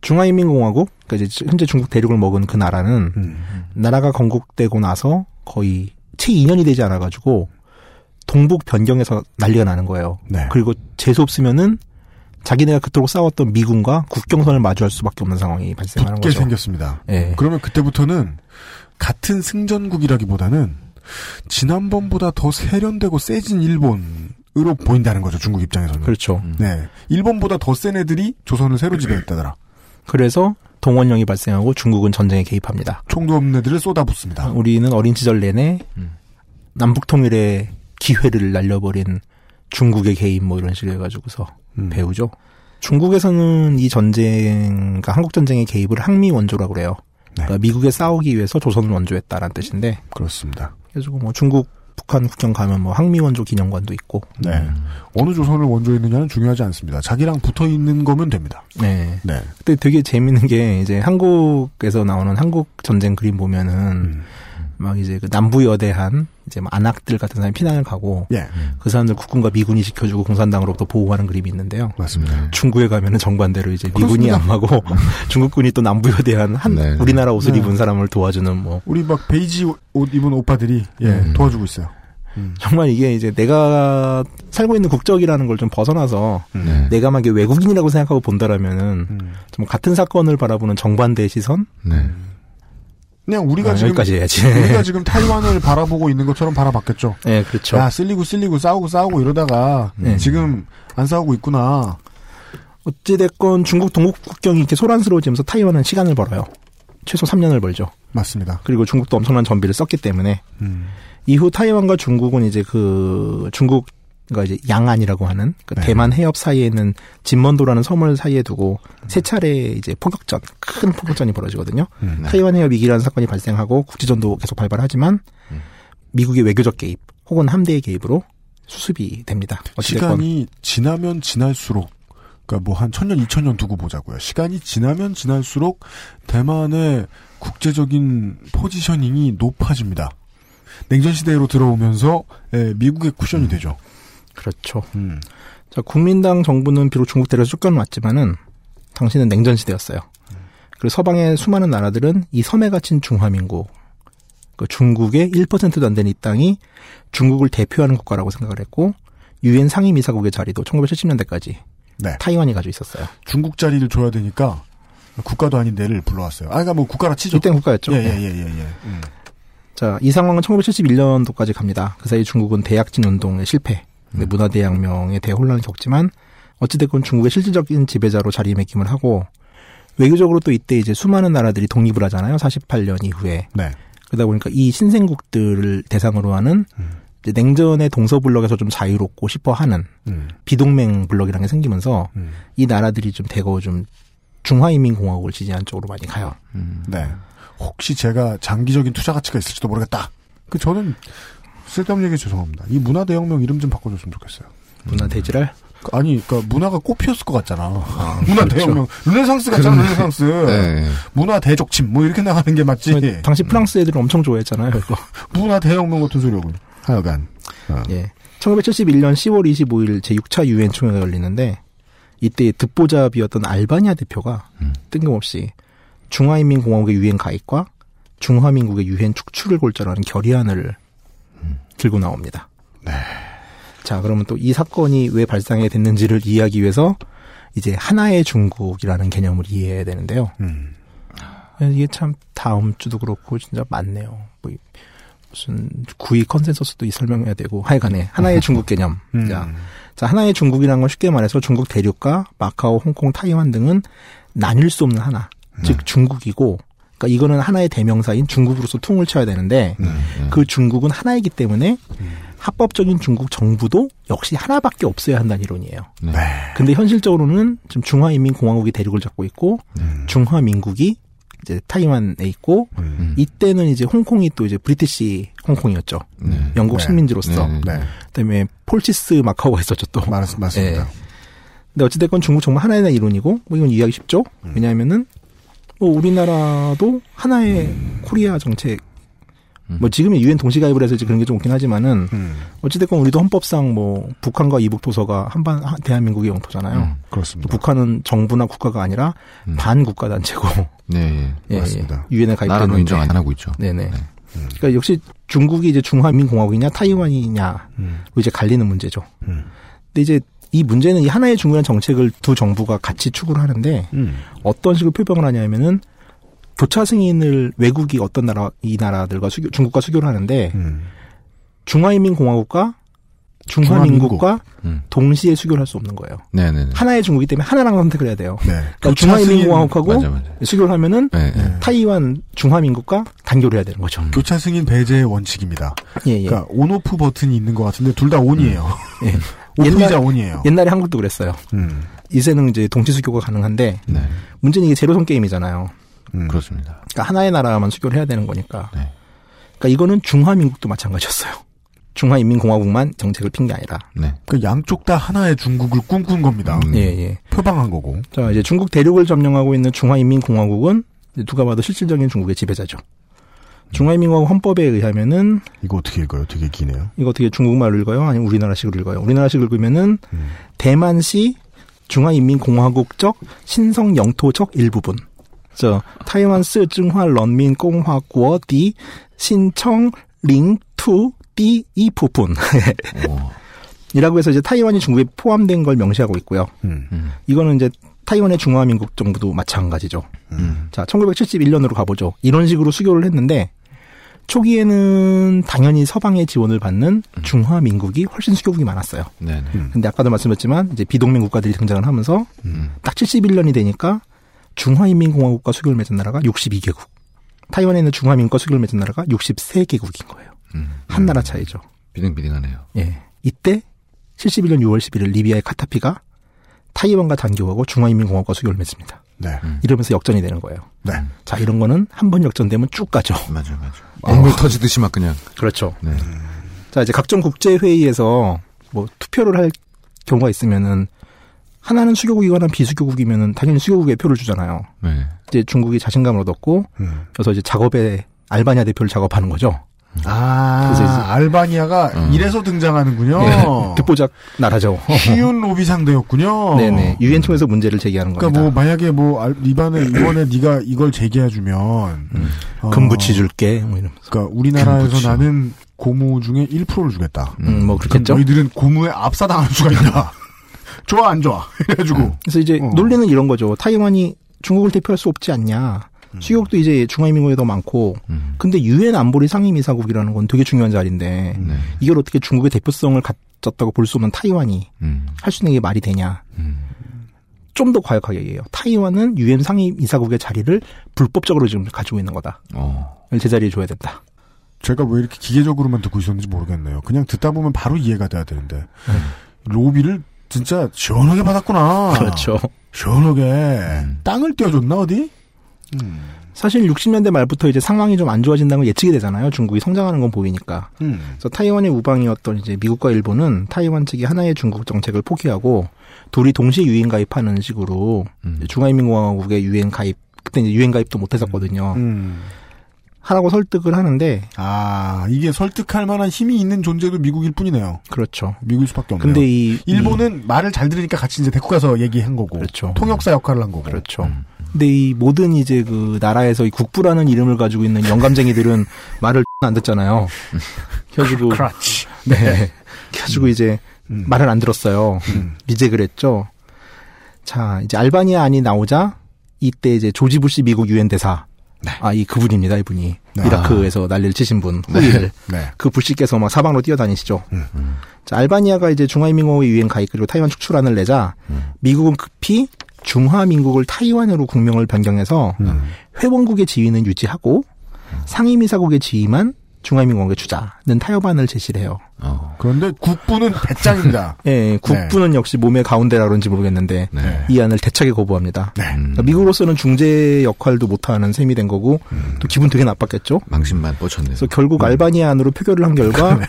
중화인민공화국, 그러니까 이제 현재 중국 대륙을 먹은 그 나라는 음. 나라가 건국되고 나서 거의 채 이 년이 되지 않아가지고 동북 변경에서 난리가 나는 거예요. 네. 그리고 재수 없으면은 자기네가 그토록 싸웠던 미군과 국경선을 마주할 수밖에 없는 상황이 발생하는 거죠. 생겼습니다. 네. 그러면 그때부터는 같은 승전국이라기보다는 지난번보다 더 세련되고 세진 일본으로 보인다는 거죠. 중국 입장에서는. 그렇죠. 음. 네, 일본보다 더 센 애들이 조선을 새로 지배했다더라. 그래서 동원령이 발생하고 중국은 전쟁에 개입합니다. 총도 없는 애들을 쏟아붓습니다. 우리는 어린 시절 내내 음. 남북통일의 기회를 날려버린 중국의 개입, 뭐 이런 식으로 해가지고서 음. 배우죠. 중국에서는 이 전쟁, 그러니까 한국 전쟁의 개입을 항미 원조라고 그래요. 네. 그러니까 미국에 싸우기 위해서 조선을 원조했다라는 뜻인데. 그렇습니다. 그래서 뭐 중국, 북한 국경 가면 뭐 항미 원조 기념관도 있고. 네. 음. 어느 조선을 원조했느냐는 중요하지 않습니다. 자기랑 붙어 있는 거면 됩니다. 네. 네. 그때 되게 재밌는 게 이제 한국에서 나오는 한국 전쟁 그림 보면은. 음. 막 이제 그 남부여대한 이제 막 안악들 같은 사람이 피난을 가고 예. 그 사람들 국군과 미군이 지켜주고 공산당으로부터 보호하는 그림이 있는데요. 맞습니다. 중국에 가면은 정반대로 이제 미군이 안마고 중국군이 또 남부여대한 한 네. 우리나라 옷을 네. 입은 사람을 도와주는, 뭐 우리 막 베이지 옷 입은 오빠들이 예 음. 도와주고 있어요. 음. 정말 이게 이제 내가 살고 있는 국적이라는 걸 좀 벗어나서 네. 내가 막 외국인이라고 생각하고 본다라면은 음. 좀 같은 사건을 바라보는 정반대의 시선. 네. 그냥 우리가 아, 지금 우리가 지금 타이완을 바라보고 있는 것처럼 바라봤겠죠. 네, 그렇죠. 야, 쓸리고 쓸리고 싸우고 싸우고 이러다가 네. 지금 안 싸우고 있구나. 어찌 됐건 중국 동북 국경이 이렇게 소란스러워지면서 타이완은 시간을 벌어요. 최소 삼 년을 벌죠. 맞습니다. 그리고 중국도 엄청난 전비를 썼기 때문에 음. 이후 타이완과 중국은 이제 그 중국 그러니까 이제 양안이라고 하는 그 네. 대만 해협 사이에 있는 진먼도라는 섬을 사이에 두고 음. 세 차례 이제 포격전, 큰 포격전이 벌어지거든요. 음, 네. 타이완 해협 위기라는 사건이 발생하고 국제전도 계속 발발하지만 음. 미국의 외교적 개입 혹은 함대의 개입으로 수습이 됩니다. 시간이 지나면 지날수록, 그러니까 뭐 한 천 년, 이천 년 두고 보자고요. 시간이 지나면 지날수록 대만의 국제적인 포지셔닝이 높아집니다. 냉전 시대로 들어오면서 예, 미국의 쿠션이 음. 되죠. 그렇죠. 음. 자, 국민당 정부는 비록 중국 대륙에서 쫓겨났지만은 당시는 냉전 시대였어요. 음. 그리고 서방의 수많은 나라들은 이 섬에 갇힌 중화민국, 그 중국의 일 퍼센트도 안 되는 이 땅이 중국을 대표하는 국가라고 생각을 했고, 유엔 상임이사국의 자리도 천구백칠십 년대까지 네. 타이완이 가지고 있었어요. 중국 자리를 줘야 되니까 국가도 아닌 데를 불러왔어요. 아, 그러니까 뭐 국가라 치죠. 이때는 국가였죠. 예, 예, 예, 예. 예. 음. 자, 이 상황은 천구백칠십일 년도까지 갑니다. 그 사이 중국은 대약진 운동에 실패. 문화대혁명에 대혼란을 겪지만 어찌됐건 중국의 실질적인 지배자로 자리매김을 하고, 외교적으로 또 이때 이제 수많은 나라들이 독립을 하잖아요. 사십팔 년 이후에. 네. 그러다 보니까 이 신생국들을 대상으로 하는 음. 이제 냉전의 동서블록에서 좀 자유롭고 싶어하는 음. 비동맹 블록이라는 게 생기면서 음. 이 나라들이 좀 대거 좀 중화인민공화국을 지지한 쪽으로 많이 가요. 음. 네. 혹시 제가 장기적인 투자 가치가 있을지도 모르겠다. 그 저는. 쓸데없는 얘기 죄송합니다. 이 문화대혁명 이름 좀 바꿔줬으면 좋겠어요. 문화대지랄? 아니, 그러니까 문화가 꽃피었을 것 같잖아. 아, 문화대혁명. 그렇죠. 르네상스 같잖아, 르네상스. 네. 문화대적침 뭐 이렇게 나가는 게 맞지. 당시 프랑스 애들은 엄청 좋아했잖아요. 이거. 문화대혁명 같은 소리하고 하여간. 어. 예. 천구백칠십일 년 시월 이십오일 제육 차 유엔 총회가 열리는데, 이때 듣보잡이었던 알바니아 대표가 음. 뜬금없이 중화인민공화국의 유엔 가입과 중화민국의 유엔 축출을 골자로 하는 결의안을 음. 들고 나옵니다. 네. 자, 그러면 또 이 사건이 왜 발생이 됐는지를 이해하기 위해서 이제 하나의 중국이라는 개념을 이해해야 되는데요. 음. 이게 참 다음 주도 그렇고 진짜 많네요. 뭐 무슨 구이 컨센서스도 이 설명해야 되고 하여간에 하나의 중국 개념. 음. 자, 자, 하나의 중국이라는 건 쉽게 말해서 중국 대륙과 마카오, 홍콩, 타이완 등은 나뉠 수 없는 하나. 음. 즉 중국이고, 그러니까 이거는 하나의 대명사인 중국으로서 퉁을 쳐야 되는데 음. 음. 그 중국은 하나이기 때문에 음. 합법적인 중국 정부도 역시 하나밖에 없어야 한다는 이론이에요. 네. 근데 현실적으로는 지금 중화인민공화국이 대륙을 잡고 있고 음. 중화민국이 이제 타이완에 있고 음. 이때는 이제 홍콩이 또 이제 브리티시 홍콩이었죠. 음. 영국 네. 식민지로서. 네. 네. 그다음에 폴치스 마카오가 있었죠 또. 맞, 맞습니다. 네. 근데 어찌됐건 중국 정말 하나에 대한 이론이고 뭐 이건 이해하기 쉽죠. 음. 왜냐하면은 뭐 우리나라도 하나의 음. 코리아 정책. 뭐 지금은 유엔 동시가입을 해서 그런 게 좀 없긴 하지만은 음. 어찌됐건 우리도 헌법상 뭐 북한과 이북 도서가 한반 대한민국의 영토잖아요. 음, 그렇습니다. 북한은 정부나 국가가 아니라 음. 반국가 단체고. 네, 예, 맞습니다. 유엔에 가입됐는데 나라로 인정 안 하고 있죠. 네네. 네. 음. 그러니까 역시 중국이 이제 중화인민공화국이냐 타이완이냐로 음. 이제 갈리는 문제죠. 음. 근데 이제 이 문제는 이 하나의 중요한 정책을 두 정부가 같이 추구를 하는데 음. 어떤 식으로 표방을 하냐면은. 교차 승인을 외국이 어떤 나라, 이 나라들과 수교, 중국과 수교를 하는데, 음. 중화인민공화국과 중화민국과 중화민국. 음. 동시에 수교를 할 수 없는 거예요. 네네네. 하나의 중국이기 때문에 하나랑 선택을 해야 돼요. 네. 그러니까 중화인민공화국하고 승인... 맞아, 맞아. 수교를 하면은 네, 네. 타이완 중화민국과 단교를 해야 되는 거죠. 음. 교차 승인 배제의 원칙입니다. 예, 예. 그러니까 온오프 버튼이 있는 것 같은데 둘 다 온이에요. 음. 예. 오프이자 온이에요. 옛날에 한국도 그랬어요. 음. 이제는 이제 동시 수교가 가능한데 네. 문제는 이게 제로섬 게임이잖아요. 음. 그렇습니다. 그러니까 하나의 나라만 수교를 해야 되는 거니까. 네. 그러니까 이거는 중화민국도 마찬가지였어요. 중화인민공화국만 정책을 핀 게 아니라. 네. 그러니까 양쪽 다 하나의 중국을 꿈꾼 겁니다. 음. 예, 예. 표방한 거고. 자, 이제 중국 대륙을 점령하고 있는 중화인민공화국은 누가 봐도 실질적인 중국의 지배자죠. 음. 중화인민공화국 헌법에 의하면은 이거 어떻게 읽어요? 되게 기네요. 이거 어떻게 중국말로 읽어요? 아니면 우리나라식으로 읽어요? 우리나라식 읽으면은 음. 대만시 중화인민공화국적 신성 영토적 일부분. 저 타이완스 증화 런민 공화국 디 신청 링투 디 이 부분 이라고 해서 이제 타이완이 중국에 포함된 걸 명시하고 있고요. 음, 음. 이거는 이제 타이완의 중화민국 정부도 마찬가지죠. 음. 자, 천구백칠십일 년으로 가보죠. 이런 식으로 수교를 했는데 초기에는 당연히 서방의 지원을 받는 음. 중화민국이 훨씬 수교국이 많았어요. 네. 음. 근데 아까도 말씀드렸지만 이제 비동맹 국가들이 등장을 하면서 음. 딱 칠십일 년이 되니까. 중화인민공화국과 수교를 맺은 나라가 육십이 개국. 타이완에 있는 중화민국과 수교를 맺은 나라가 육십삼 개국인 거예요. 음, 한 나라 차이죠. 비등비등하네요. 예. 이때 칠십일 년 유월 십일 일 리비아의 카타피가 타이완과 단교하고 중화인민공화국과 수교를 맺습니다. 네. 음. 이러면서 역전이 되는 거예요. 네. 자, 이런 거는 한 번 역전되면 쭉 가죠. 맞아요, 맞아요. 앵물 터지듯이 막 그냥. 그렇죠. 네. 음. 자, 이제 각종 국제회의에서 뭐 투표를 할 경우가 있으면은 하나는 수교국이거나 비수교국이면은 당연히 수교국에 표를 주잖아요. 네. 이제 중국이 자신감을 얻었고, 음. 그래서 이제 작업에 알바니아 대표를 작업하는 거죠. 아, 그래서 이제 알바니아가 음. 이래서 등장하는군요. 네. 듣보잡 나라죠. 쉬운 로비 상대였군요. 네네. 유엔 총에서 문제를 제기하는 거죠. 그러니까 겁니다. 뭐 만약에 뭐 이번에 이번에 네가 이걸 제기해주면 음. 어, 금붙이 줄게. 뭐 이러면서. 그러니까 우리나라에서 금붙이. 나는 고무 중에 일 퍼센트를 주겠다. 음, 뭐 그렇겠죠. 너희들은 고무에 압사당할 수가 있다. 좋아 안 좋아 해가지고 음. 그래서 이제 어. 논리는 이런 거죠. 타이완이 중국을 대표할 수 없지 않냐. 음. 수교국도 이제 중화인민공화국이 더 많고 음. 근데 유엔 안보리 상임이사국이라는 건 되게 중요한 자리인데 네. 이걸 어떻게 중국의 대표성을 갖췄다고 볼 수 없는 타이완이 음. 할 수 있는 게 말이 되냐. 음. 좀 더 과격하게 얘기해요. 타이완은 유엔 상임이사국의 자리를 불법적으로 지금 가지고 있는 거다. 어. 제자리에 줘야 된다. 제가 왜 이렇게 기계적으로만 듣고 있었는지 모르겠네요. 그냥 듣다 보면 바로 이해가 돼야 되는데 음. 로비를 진짜 시원하게 받았구나. 그렇죠. 시원하게 음. 땅을 띄워줬나 어디? 음. 사실 육십 년대 말부터 이제 상황이 좀 안 좋아진다는 걸 예측이 되잖아요. 중국이 성장하는 건 보이니까. 음. 그래서 타이완의 우방이었던 이제 미국과 일본은 타이완 측이 하나의 중국 정책을 포기하고 둘이 동시에 유엔 가입하는 식으로 음. 중화인민공화국의 유엔 가입 그때 이제 유엔 가입도 못 했었거든요. 음. 하라고 설득을 하는데 아 이게 설득할 만한 힘이 있는 존재도 미국일 뿐이네요. 그렇죠. 미국일 수밖에 없네요. 근데 이 일본은 음. 말을 잘 들으니까 같이 이제 데리고 가서 얘기한 거고, 그렇죠. 통역사 역할을 한 거고, 그렇죠. 음. 근데 이 모든 이제 그 나라에서 이 국부라는 이름을 가지고 있는 영감쟁이들은 말을 안 듣잖아요. 켜지고. 그렇지. 네. 켜지고 음. 이제 음. 말을 안 들었어요. 음. 이제 그랬죠. 자, 이제 알바니아 안이 나오자 이때 이제 조지 부시 미국 유엔 대사. 네. 아, 이 그분입니다, 이분이. 네. 이라크에서 난리를 치신 분. 후일. 네. 네. 그 부시께서 막 사방으로 뛰어다니시죠. 음, 음. 자, 알바니아가 이제 중화인민공화국의 유엔 가입 그리고 타이완 축출안을 내자 음. 미국은 급히 중화민국을 타이완으로 국명을 변경해서 음. 회원국의 지위는 유지하고 음. 상임이사국의 지위만 중화인민공화국에 주자는 타협안을 제시를 해요. 어. 그런데 국부는 배짱입니다. 네, 국부는 네. 역시 몸의 가운데라 그런지 모르겠는데 네. 이 안을 대차게 거부합니다. 네. 음. 그러니까 미국으로서는 중재 역할도 못하는 셈이 된 거고 음. 또 기분 되게 나빴겠죠. 망신만 뻗쳤네요. 그래서 결국 음. 알바니아 안으로 표결을 한 결과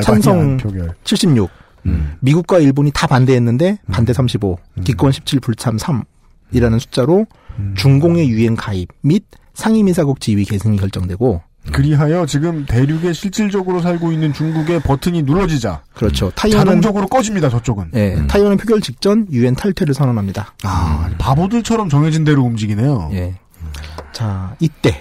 찬성 표결. 칠십육 음. 미국과 일본이 다 반대했는데 반대 삼십오 음. 기권 십칠 불참 삼이라는 숫자로 음. 중공의 유엔 가입 및 상임이사국 지위 계승이 결정되고 그리하여 지금 대륙에 실질적으로 살고 있는 중국의 버튼이 눌러지자 그렇죠. 타이완은 자동적으로 꺼집니다. 저쪽은. 네, 음. 타이완은 표결 직전 유엔 탈퇴를 선언합니다. 아, 음. 바보들처럼 정해진 대로 움직이네요. 예. 자, 이때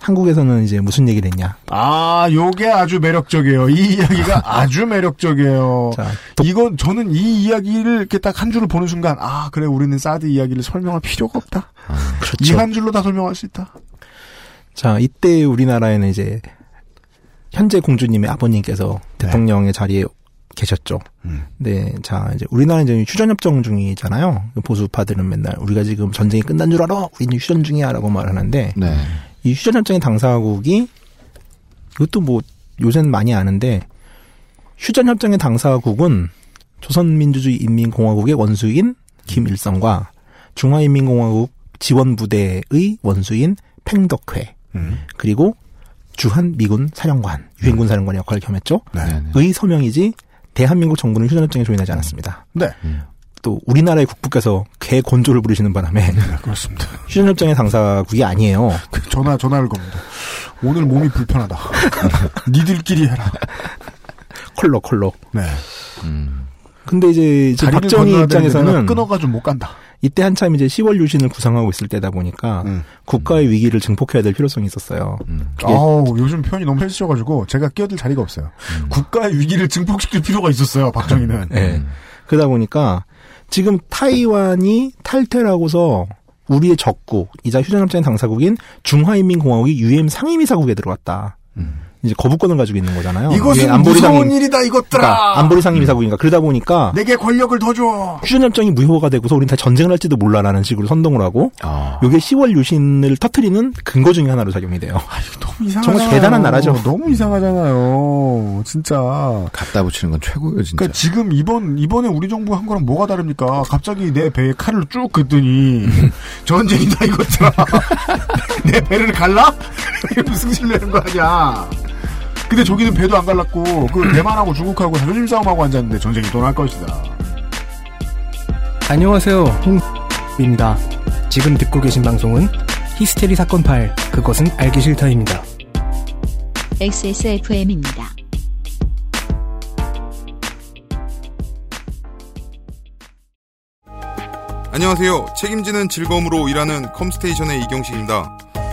한국에서는 이제 무슨 얘기를 했냐? 아, 요게 아주 매력적이에요. 이 이야기가 아주 매력적이에요. 자, 독... 이건 저는 이 이야기를 이렇게 딱 한 줄을 보는 순간, 아, 그래, 우리는 사드 이야기를 설명할 필요가 없다. 아, 그렇죠. 이 한 줄로 다 설명할 수 있다. 자, 이때 우리나라에는 이제 현재 공주님의 아버님께서 네. 대통령의 자리에 계셨죠. 음. 네, 자 이제 우리나라는 이제 휴전협정 중이잖아요. 보수파들은 맨날 우리가 지금 전쟁이 끝난 줄 알아, 우리는 휴전 중이야라고 말하는데 네. 이 휴전협정의 당사국이 이것도 뭐 요새는 많이 아는데 휴전협정의 당사국은 조선민주주의인민공화국의 원수인 김일성과 중화인민공화국 지원부대의 원수인 팽덕회 음. 그리고 주한미군 사령관 유엔군 사령관 역할을 겸했죠. 네, 네. 의 서명이지 대한민국 정부는 휴전협정에 조인하지 않았습니다. 네. 음. 또 우리나라의 국부께서 개 곤조를 부리시는 바람에 네, 그렇습니다. 휴전협정의 당사국이 아니에요. 전화 전화를 겁니다. 오늘 몸이 불편하다. 니들끼리 해라. 컬러 컬러. 네. 음. 근데 이제 박정희 입장에서는 끊어가지고 못 간다. 이때 한참 이제 시월 유신을 구상하고 있을 때다 보니까 음. 국가의 음. 위기를 증폭해야 될 필요성이 있었어요. 음. 아우, 요즘 표현이 너무 펼쳐가지고 제가 끼어들 자리가 없어요. 음. 국가의 위기를 증폭시킬 필요가 있었어요, 박정희는. 네. 음. 그러다 보니까 지금 타이완이 탈퇴라고서 우리의 적국, 이자 휴전협정의 당사국인 중화인민공화국이 유엔 상임이사국에 들어왔다. 음. 이제 거부권을 가지고 있는 거잖아요. 이것은 안보리 무서운 상임, 일이다 이것들아. 그러니까 안보리 상임이사국인가. 그러다 보니까 내게 권력을 더 줘. 휴전협정이 무효가 되고서 우린 다 전쟁을 할지도 몰라라는 식으로 선동을 하고 아. 이게 시월 유신을 터뜨리는 근거 중에 하나로 작용이 돼요. 아, 이거 너무 이상하잖아요. 정말 대단한 나라죠. 너무 이상하잖아요. 진짜. 갖다 붙이는 건 최고예요. 진짜. 그러니까 지금 이번, 이번에 우리 정부 한 거랑 뭐가 다릅니까? 갑자기 내 배에 칼을 쭉 긋더니 전쟁이다 이것들아. 내 배를 갈라? 무슨 승질 내는 거 아니야. 근데 저기는 배도 안 갈랐고 그 대만하고 중국하고 자존심 싸움하고 앉았는데 전쟁이 또 날 것이다. 안녕하세요, 홍입니다. 지금 듣고 계신 방송은 히스테리 사건 파일 그것은 알기 싫다입니다. 엑스에스에프엠입니다. 안녕하세요, 책임지는 즐거움으로 일하는 컴스테이션의 이경식입니다.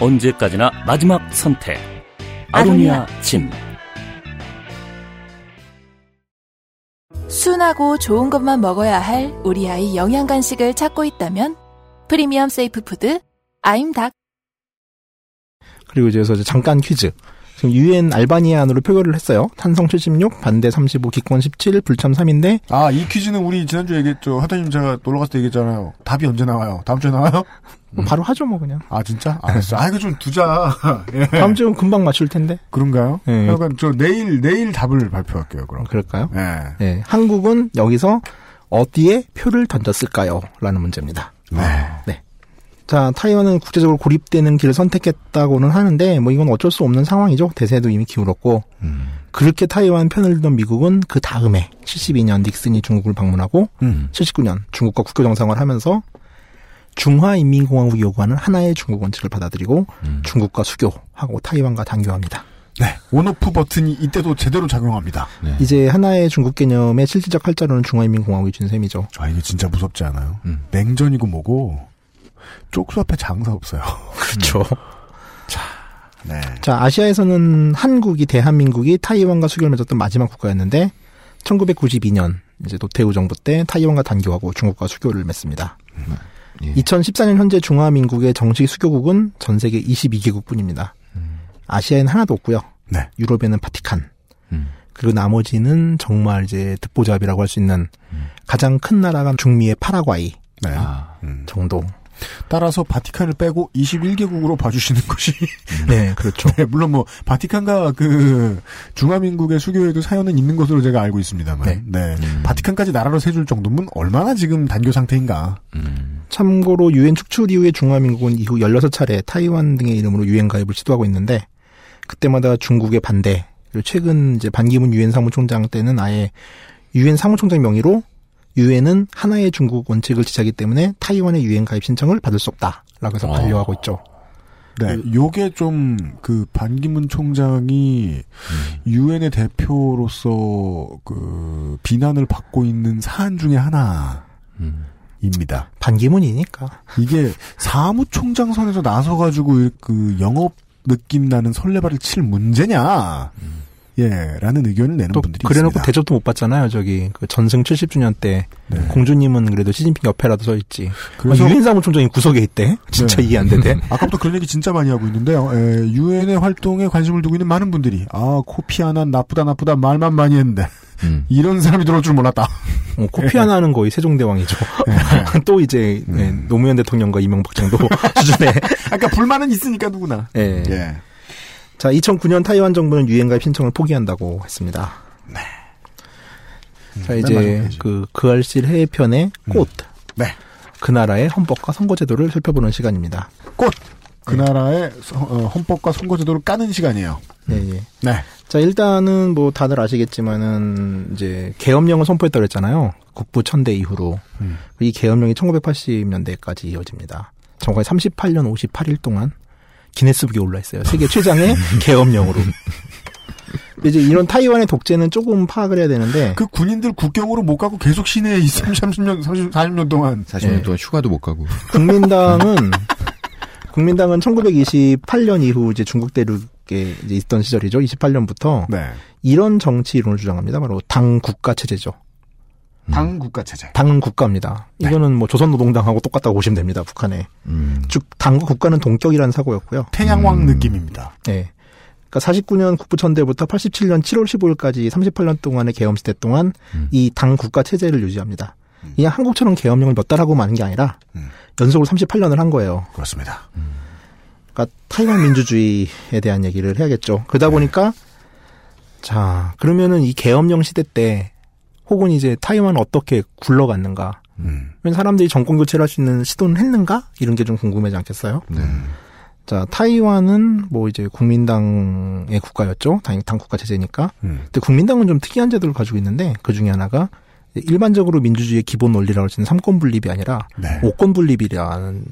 언제까지나 마지막 선택. 아로니아 침. 순하고 좋은 것만 먹어야 할 우리 아이 영양 간식을 찾고 있다면 프리미엄 세이프 푸드 아임닭. 그리고 이제 여기서 잠깐 퀴즈. 지금 유엔 알바니아 안으로 표결을 했어요. 찬성 칠십육, 반대 삼십오, 기권 십칠, 불참 삼인데. 아, 이 퀴즈는 우리 지난주에 얘기했죠. 하태님 제가 놀러 갔을 때 얘기했잖아요. 답이 언제 나와요? 다음 주에 나와요? 뭐 음. 바로 하죠, 뭐 그냥. 아, 진짜? 알았어. 아, 이거 좀 두자. 예. 다음 주는 금방 맞출 텐데. 그런가요? 예. 그러니까 저 내일 내일 답을 발표할게요. 그럼. 그럴까요? 예. 예. 한국은 여기서 어디에 표를 던졌을까요? 라는 문제입니다. 네. 네. 자, 타이완은 국제적으로 고립되는 길을 선택했다고는 하는데, 뭐 이건 어쩔 수 없는 상황이죠. 대세도 이미 기울었고. 음. 그렇게 타이완 편을 들던 미국은 그 다음에 칠십이 년 닉슨이 중국을 방문하고, 음. 칠십구 년 중국과 국교 정상화를 하면서 중화인민공화국이 요구하는 하나의 중국 원칙을 받아들이고, 음. 중국과 수교하고 타이완과 단교합니다. 네, 온오프 버튼이 이때도 제대로 작용합니다. 네. 이제 하나의 중국 개념의 실질적 활자로는 중화인민공화국이 준 셈이죠. 아, 이게 진짜 무섭지 않아요? 음. 냉전이고 뭐고 쪽수 앞에 장사 없어요. 그렇죠. 음. 자, 네. 자, 아시아에서는 한국이 대한민국이 타이완과 수교를 맺었던 마지막 국가였는데 천구백구십이 년 이제 노태우 정부 때 타이완과 단교하고 중국과 수교를 맺습니다. 음. 예. 이천십사 년 현재 중화민국의 정식 수교국은 전 세계 이십이 개국뿐입니다. 음. 아시아에는 하나도 없고요. 네. 유럽에는 바티칸. 음. 그리고 나머지는 정말 이제 듣보잡이라고 할 수 있는 음. 가장 큰 나라가 중미의 파라과이 네. 아. 음. 정도. 따라서 바티칸을 빼고 이십일 개국으로 봐주시는 것이 네 그렇죠. 네, 물론 뭐 바티칸과 그 중화민국의 수교에도 사연은 있는 것으로 제가 알고 있습니다만 네, 네. 음. 바티칸까지 나라로 세줄 정도면 얼마나 지금 단교 상태인가. 음. 참고로 유엔 축출 이후에 중화민국은 이후 열여섯 차례 타이완 등의 이름으로 유엔 가입을 시도하고 있는데 그때마다 중국의 반대. 그리고 최근 이제 반기문 유엔 사무총장 때는 아예 유엔 사무총장 명의로 유엔은 하나의 중국 원칙을 지지하기 때문에 타이완의 유엔 가입 신청을 받을 수 없다라고 해서 반려하고 있죠. 네, 요게 좀 그 반기문 총장이 유엔의 음. 대표로서 그 비난을 받고 있는 사안 중에 하나입니다. 음. 반기문이니까 이게 사무총장 선에서 나서가지고 그 영업 느낌 나는 설레발을 칠 문제냐. 음. 예, 라는 의견을 내는 분들이 있습니다. 그래놓고 대접도 못 받잖아요. 저기 그 전승 칠십 주년 때 네. 공주님은 그래도 시진핑 옆에라도 서 있지. 그래서 유엔 사무총장이 구석에 있대. 진짜 네. 이해 안 되대. 아까부터 그런 얘기 진짜 많이 하고 있는데요. 유엔의 활동에 관심을 두고 있는 많은 분들이 아 코피아나 나쁘다 나쁘다 말만 많이 했는데 음. 이런 사람이 들어올 줄 몰랐다. 어, 코피아나는 거의 세종대왕이죠. 또 이제 음. 네, 노무현 대통령과 이명박 정도 수준에. 아까 불만은 있으니까 누구나. 예. 예. 자, 이천구 년 타이완 정부는 유엔 가입 신청을 포기한다고 했습니다. 네. 음, 자, 이제 그 그알실 해외편의 꽃. 음. 네. 그 나라의 헌법과 선거제도를 살펴보는 시간입니다. 꽃. 그 네. 나라의 어, 헌법과 선거제도를 까는 시간이에요. 네. 음. 네. 자, 일단은 뭐 다들 아시겠지만은 이제 계엄령을 선포했다고 했잖아요. 국부 천대 이후로 음. 이 계엄령이 천구백팔십 년대까지 이어집니다. 정확히 삼십팔 년 오십팔 일 동안. 기네스북에 올라 있어요. 세계 최장의 계엄령으로. 이제 이런 타이완의 독재는 조금 파악을 해야 되는데. 그 군인들 국경으로 못 가고 계속 시내에 삼십, 삼십 년, 삼십, 사십 년 동안. 사십 년 네. 동안 휴가도 못 가고. 국민당은, 국민당은 천구백이십팔 년 이후 이제 중국 대륙에 이제 있던 시절이죠. 이십팔 년부터. 네. 이런 정치 이론을 주장합니다. 바로 당 국가 체제죠. 당 국가 체제. 당은 국가입니다. 네. 이거는 뭐 조선노동당하고 똑같다고 보시면 됩니다. 북한에. 음. 즉 당과 국가는 동격이라는 사고였고요. 태양왕 음. 느낌입니다. 네. 그러니까 사십구 년 국부천대부터 팔십칠 년 칠월 십오 일까지 삼십팔 년 동안의 계엄시대 동안 음. 이 당 국가 체제를 유지합니다. 음. 그냥 한국처럼 계엄령을 몇 달 하고 마는 게 아니라 음. 연속으로 삼십팔 년을 한 거예요. 그렇습니다. 음. 그러니까 타이완 민주주의에 대한 얘기를 해야겠죠. 그러다 네. 보니까 자 그러면은 이 계엄령 시대 때 혹은 이제 타이완은 어떻게 굴러갔는가? 음. 사람들이 정권 교체를 할 수 있는 시도는 했는가? 이런 게 좀 궁금하지 않겠어요? 네. 자, 타이완은 뭐 이제 국민당의 국가였죠. 당연히 당 국가 체제니까. 음. 근데 국민당은 좀 특이한 제도를 가지고 있는데 그 중에 하나가 일반적으로 민주주의의 기본 원리라고 할 수 있는 삼권 분립이 아니라 네. 오권 분립이라는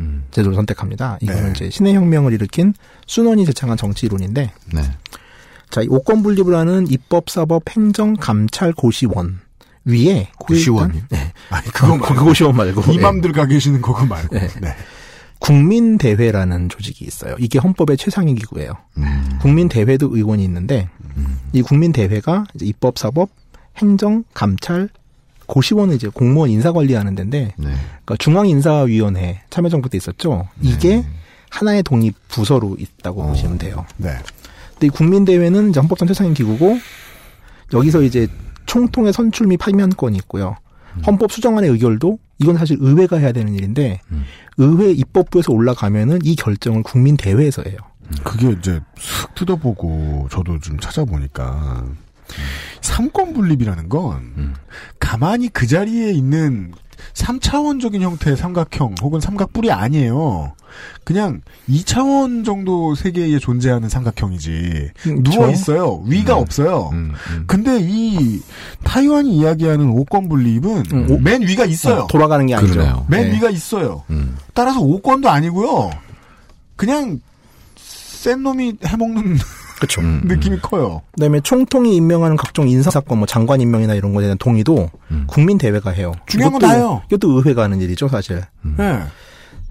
음. 제도를 선택합니다. 이거는 네. 이제 신해혁명을 일으킨 순원이 제창한 정치 이론인데. 네. 자, 이 오권 분립을 하는 입법, 사법, 행정, 감찰, 고시원 위에 고시원이요? 네, 아니 그거 말고 고시원 말고 이맘들 네. 가 계시는 그거 말고 네. 네. 국민대회라는 조직이 있어요. 이게 헌법의 최상위 기구예요. 음. 국민대회도 의원이 있는데 음. 이 국민대회가 이제 입법, 사법, 행정, 감찰, 고시원은 이제 공무원 인사 관리하는 데인데 네. 그러니까 중앙인사위원회 참여정부 때 있었죠. 이게 네. 하나의 독립 부서로 있다고 어. 보시면 돼요. 네. 근데 이 국민대회는 이제 헌법상 최상위 기구고 여기서 이제 총통의 선출 및 파면권이 있고요. 헌법 수정안의 의결도 이건 사실 의회가 해야 되는 일인데 음. 의회 입법부에서 올라가면은 이 결정을 국민대회에서 해요. 그게 이제 슥 뜯어보고 저도 좀 찾아보니까 음. 삼권분립이라는 건 음. 가만히 그 자리에 있는 삼차원적인 형태의 삼각형 혹은 삼각뿔이 아니에요. 그냥 이차원 정도 세계에 존재하는 삼각형이지. 음, 누워있어요. 위가 음, 없어요. 음, 음. 근데 이 타이완이 이야기하는 오권분립은 음, 맨 위가 있어요. 어, 돌아가는 게 아니죠. 그러네요. 맨 네. 위가 있어요. 음. 따라서 오권도 아니고요. 그냥 센 놈이 해먹는 그쵸. 느낌이 음, 음. 커요. 그다음에 총통이 임명하는 각종 인사사건, 뭐 장관 임명이나 이런 거에 대한 동의도 음. 국민대회가 해요. 중요한 건 다요. 이것도 의회가 하는 일이죠, 사실. 음. 네.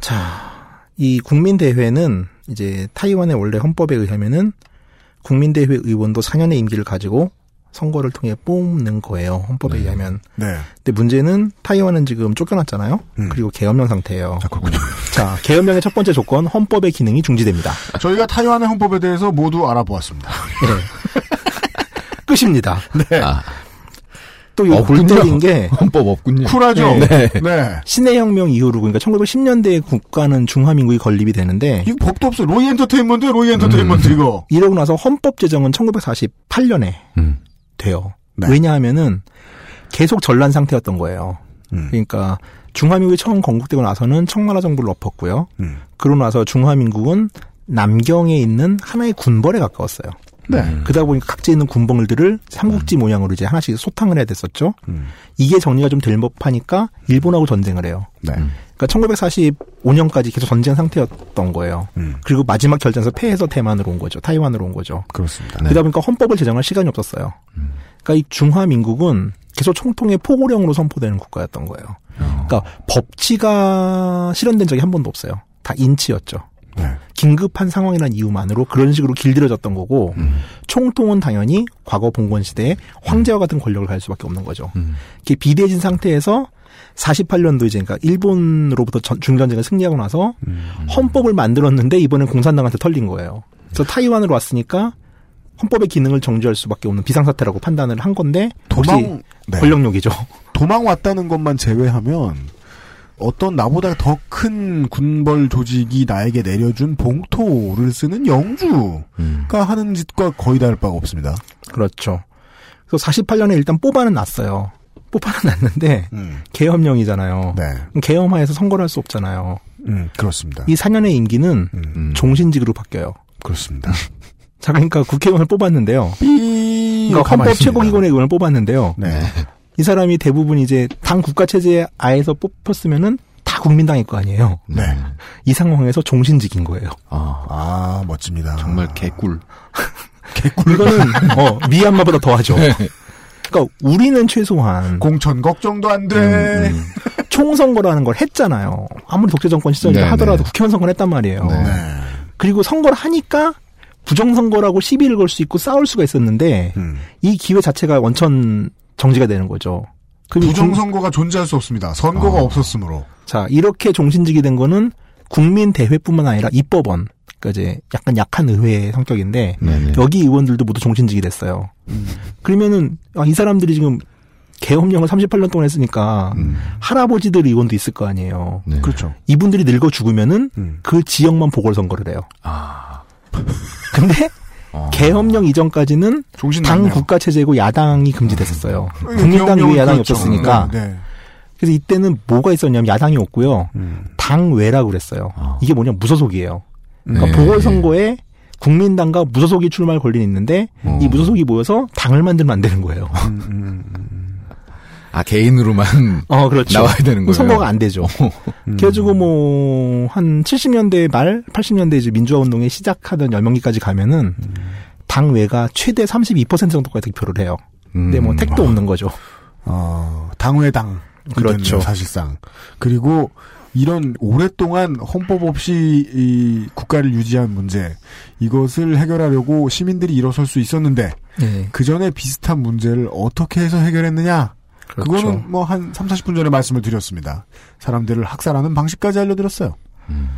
자, 이 국민대회는 이제 타이완의 원래 헌법에 의하면은 국민대회 의원도 사 년의 임기를 가지고 선거를 통해 뽑는 거예요. 헌법에 네. 의하면. 네. 근데 문제는 타이완은 지금 쫓겨났잖아요. 음. 그리고 계엄령 상태예요. 아, 그렇군요. 자, 계엄령의 첫 번째 조건, 헌법의 기능이 중지됩니다. 저희가 타이완의 헌법에 대해서 모두 알아보았습니다. 네. 끝입니다. 네. 아. 또 이거 골때린 게 헌법 없군요. 쿨하죠. 네. 네. 신해혁명 이후로 그러니까 천구백십 년대에 국가는 중화민국이 건립이 되는데 이거 법도 없어요. 로이 엔터테인먼트, 로이 엔터테인먼트 음. 이거. 이러고 나서 헌법 제정은 천구백사십팔 년에 음. 돼요. 네. 왜냐하면은 계속 전란 상태였던 거예요. 음. 그러니까 중화민국이 처음 건국되고 나서는 청나라 정부를 엎었고요. 음. 그러고 나서 중화민국은 남경에 있는 하나의 군벌에 가까웠어요. 네. 음. 그러다 보니까 각지에 있는 군벌들을 삼국지 음. 모양으로 이제 하나씩 소탕을 해야 됐었죠. 음. 이게 정리가 좀 될 법하니까 일본하고 전쟁을 해요. 네. 음. 그러니까 천구백사십오 년까지 계속 전쟁 상태였던 거예요. 음. 그리고 마지막 결전에서 패해서 대만으로 온 거죠. 타이완으로 온 거죠. 그렇습니다. 네. 그러다 보니까 헌법을 제정할 시간이 없었어요. 음. 그러니까 이 중화민국은 계속 총통의 포고령으로 선포되는 국가였던 거예요. 어. 그러니까 법치가 실현된 적이 한 번도 없어요. 다 인치였죠. 네. 긴급한 상황이란 이유만으로 그런 식으로 길들여졌던 거고 음. 총통은 당연히 과거 봉건 시대에 황제와 같은 권력을 가질 수밖에 없는 거죠. 음. 이게 비대해진 상태에서 사십팔 년도 이제 그러니까 일본으로부터 중전쟁을 승리하고 나서 음. 헌법을 만들었는데 이번엔 공산당한테 털린 거예요. 그래서 타이완으로 왔으니까 헌법의 기능을 정지할 수밖에 없는 비상사태라고 판단을 한 건데 도망 네. 권력욕이죠. 도망 왔다는 것만 제외하면. 어떤 나보다 더 큰 군벌 조직이 나에게 내려준 봉토를 쓰는 영주가 음. 하는 짓과 거의 다를 바가 없습니다. 그렇죠. 그래서 사십팔 년에 일단 뽑아는 났어요. 뽑아는 났는데 음. 계엄령이잖아요. 네. 계엄하에서 선거를 할 수 없잖아요. 음, 그렇습니다. 이 사 년의 임기는 음. 종신직으로 바뀌어요. 그렇습니다. 자, 그러니까 국회의원을 뽑았는데요. 그러니까 헌법 최고기관의 의원을 뽑았는데요. 네. 이 사람이 대부분 이제 당 국가체제 아에서 뽑혔으면은 다 국민당일 거 아니에요. 네. 이 상황에서 종신직인 거예요. 아, 아 멋집니다. 정말 개꿀. 개꿀. 이거는 어, 미얀마보다 더하죠. 네. 그러니까 우리는 최소한 공천 걱정도 안 돼. 음, 음. 총선거라는 걸 했잖아요. 아무리 독재 정권 시절이라 하더라도 국회의원 선거를 했단 말이에요. 네. 그리고 선거를 하니까. 부정선거라고 시비를 걸 수 있고 싸울 수가 있었는데 음. 이 기회 자체가 원천 정지가 되는 거죠. 부정선거가 중... 존재할 수 없습니다. 선거가 아. 없었으므로. 자, 이렇게 종신직이 된 거는 국민대회뿐만 아니라 입법원. 그러니까 이제 약간 약한 의회의 성격인데 네네. 여기 의원들도 모두 종신직이 됐어요. 음. 그러면은 아, 이 사람들이 지금 계엄령을 삼십팔 년 동안 했으니까 음. 할아버지들 의원도 있을 거 아니에요. 네. 그렇죠. 이분들이 늙어 죽으면은 음. 그 지역만 보궐선거를 해요. 아. 근데 아, 계엄령 이전까지는 당 국가체제고 야당이 금지됐었어요. 음, 국민당 외에 야당이 그렇죠. 없었으니까. 네, 네. 그래서 이때는 뭐가 있었냐면 야당이 없고요. 음. 당외라고 그랬어요. 아. 이게 뭐냐면 무소속이에요. 그러니까 네, 보궐선거에 네. 국민당과 무소속이 출마할 권리는 있는데 음. 이 무소속이 모여서 당을 만들면 안 되는 거예요. 음, 음, 음. 아 개인으로만 어, 그렇죠. 나와야 되는 거예요. 선거가 안 되죠. 음. 그래가지고 뭐 한 칠십 년대 말, 팔십 년대 이제 민주화 운동에 시작하던 열명기까지 가면은 음. 당외가 최대 삼십이 퍼센트 정도까지 득표를 해요. 음. 근데 뭐 택도 아. 없는 거죠. 어, 당외당 그렇죠. 사실상 그리고 이런 오랫동안 헌법 없이 이 국가를 유지한 문제 이것을 해결하려고 시민들이 일어설 수 있었는데 네. 그 전에 비슷한 문제를 어떻게 해서 해결했느냐? 그렇죠. 그거는 뭐 한 삼, 사십 분 전에 말씀을 드렸습니다. 사람들을 학살하는 방식까지 알려드렸어요. 음.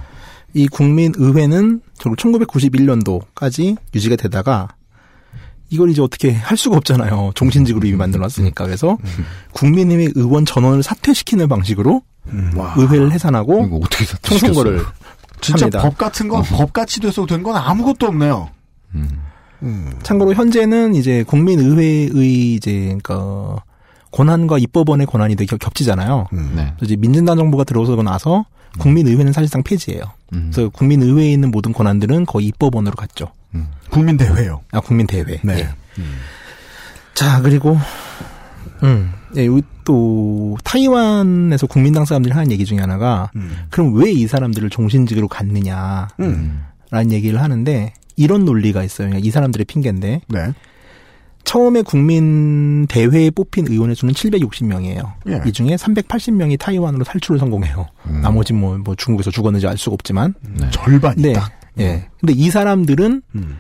이 국민의회는 결국 천구백구십일 년도까지 유지가 되다가 이걸 이제 어떻게 할 수가 없잖아요. 종신직으로 이미 만들어놨으니까. 그래서 음. 국민의회 의원 전원을 사퇴시키는 방식으로 음. 의회를 해산하고 총선거를 진짜 합니다. 법 같은 건 법 같이 돼서 된 건 아무것도 없네요. 음. 음. 참고로 현재는 이제 국민의회의 이제 그러니까 권한과 입법원의 권한이 되게 겹치잖아요. 음. 네. 그래서 이제 민진당 정부가 들어서고 나서 국민의회는 사실상 폐지예요. 음. 그래서 국민의회에 있는 모든 권한들은 거의 입법원으로 갔죠. 음. 국민대회요. 아, 국민대회. 네. 예. 음. 자, 그리고 음. 예, 또 타이완에서 국민당 사람들이 하는 얘기 중에 하나가 음. 그럼 왜 이 사람들을 종신직으로 갔느냐 음. 라는 얘기를 하는데 이런 논리가 있어요. 그러니까 이 사람들의 핑계인데 네. 처음에 국민대회에 뽑힌 의원의 수는 칠백육십 명이에요. 예. 이 중에 삼백팔십 명이 타이완으로 탈출을 성공해요. 음. 나머지 뭐, 뭐 중국에서 죽었는지 알 수가 없지만. 네. 절반이 네. 딱. 예. 근데 이 사람들은 음.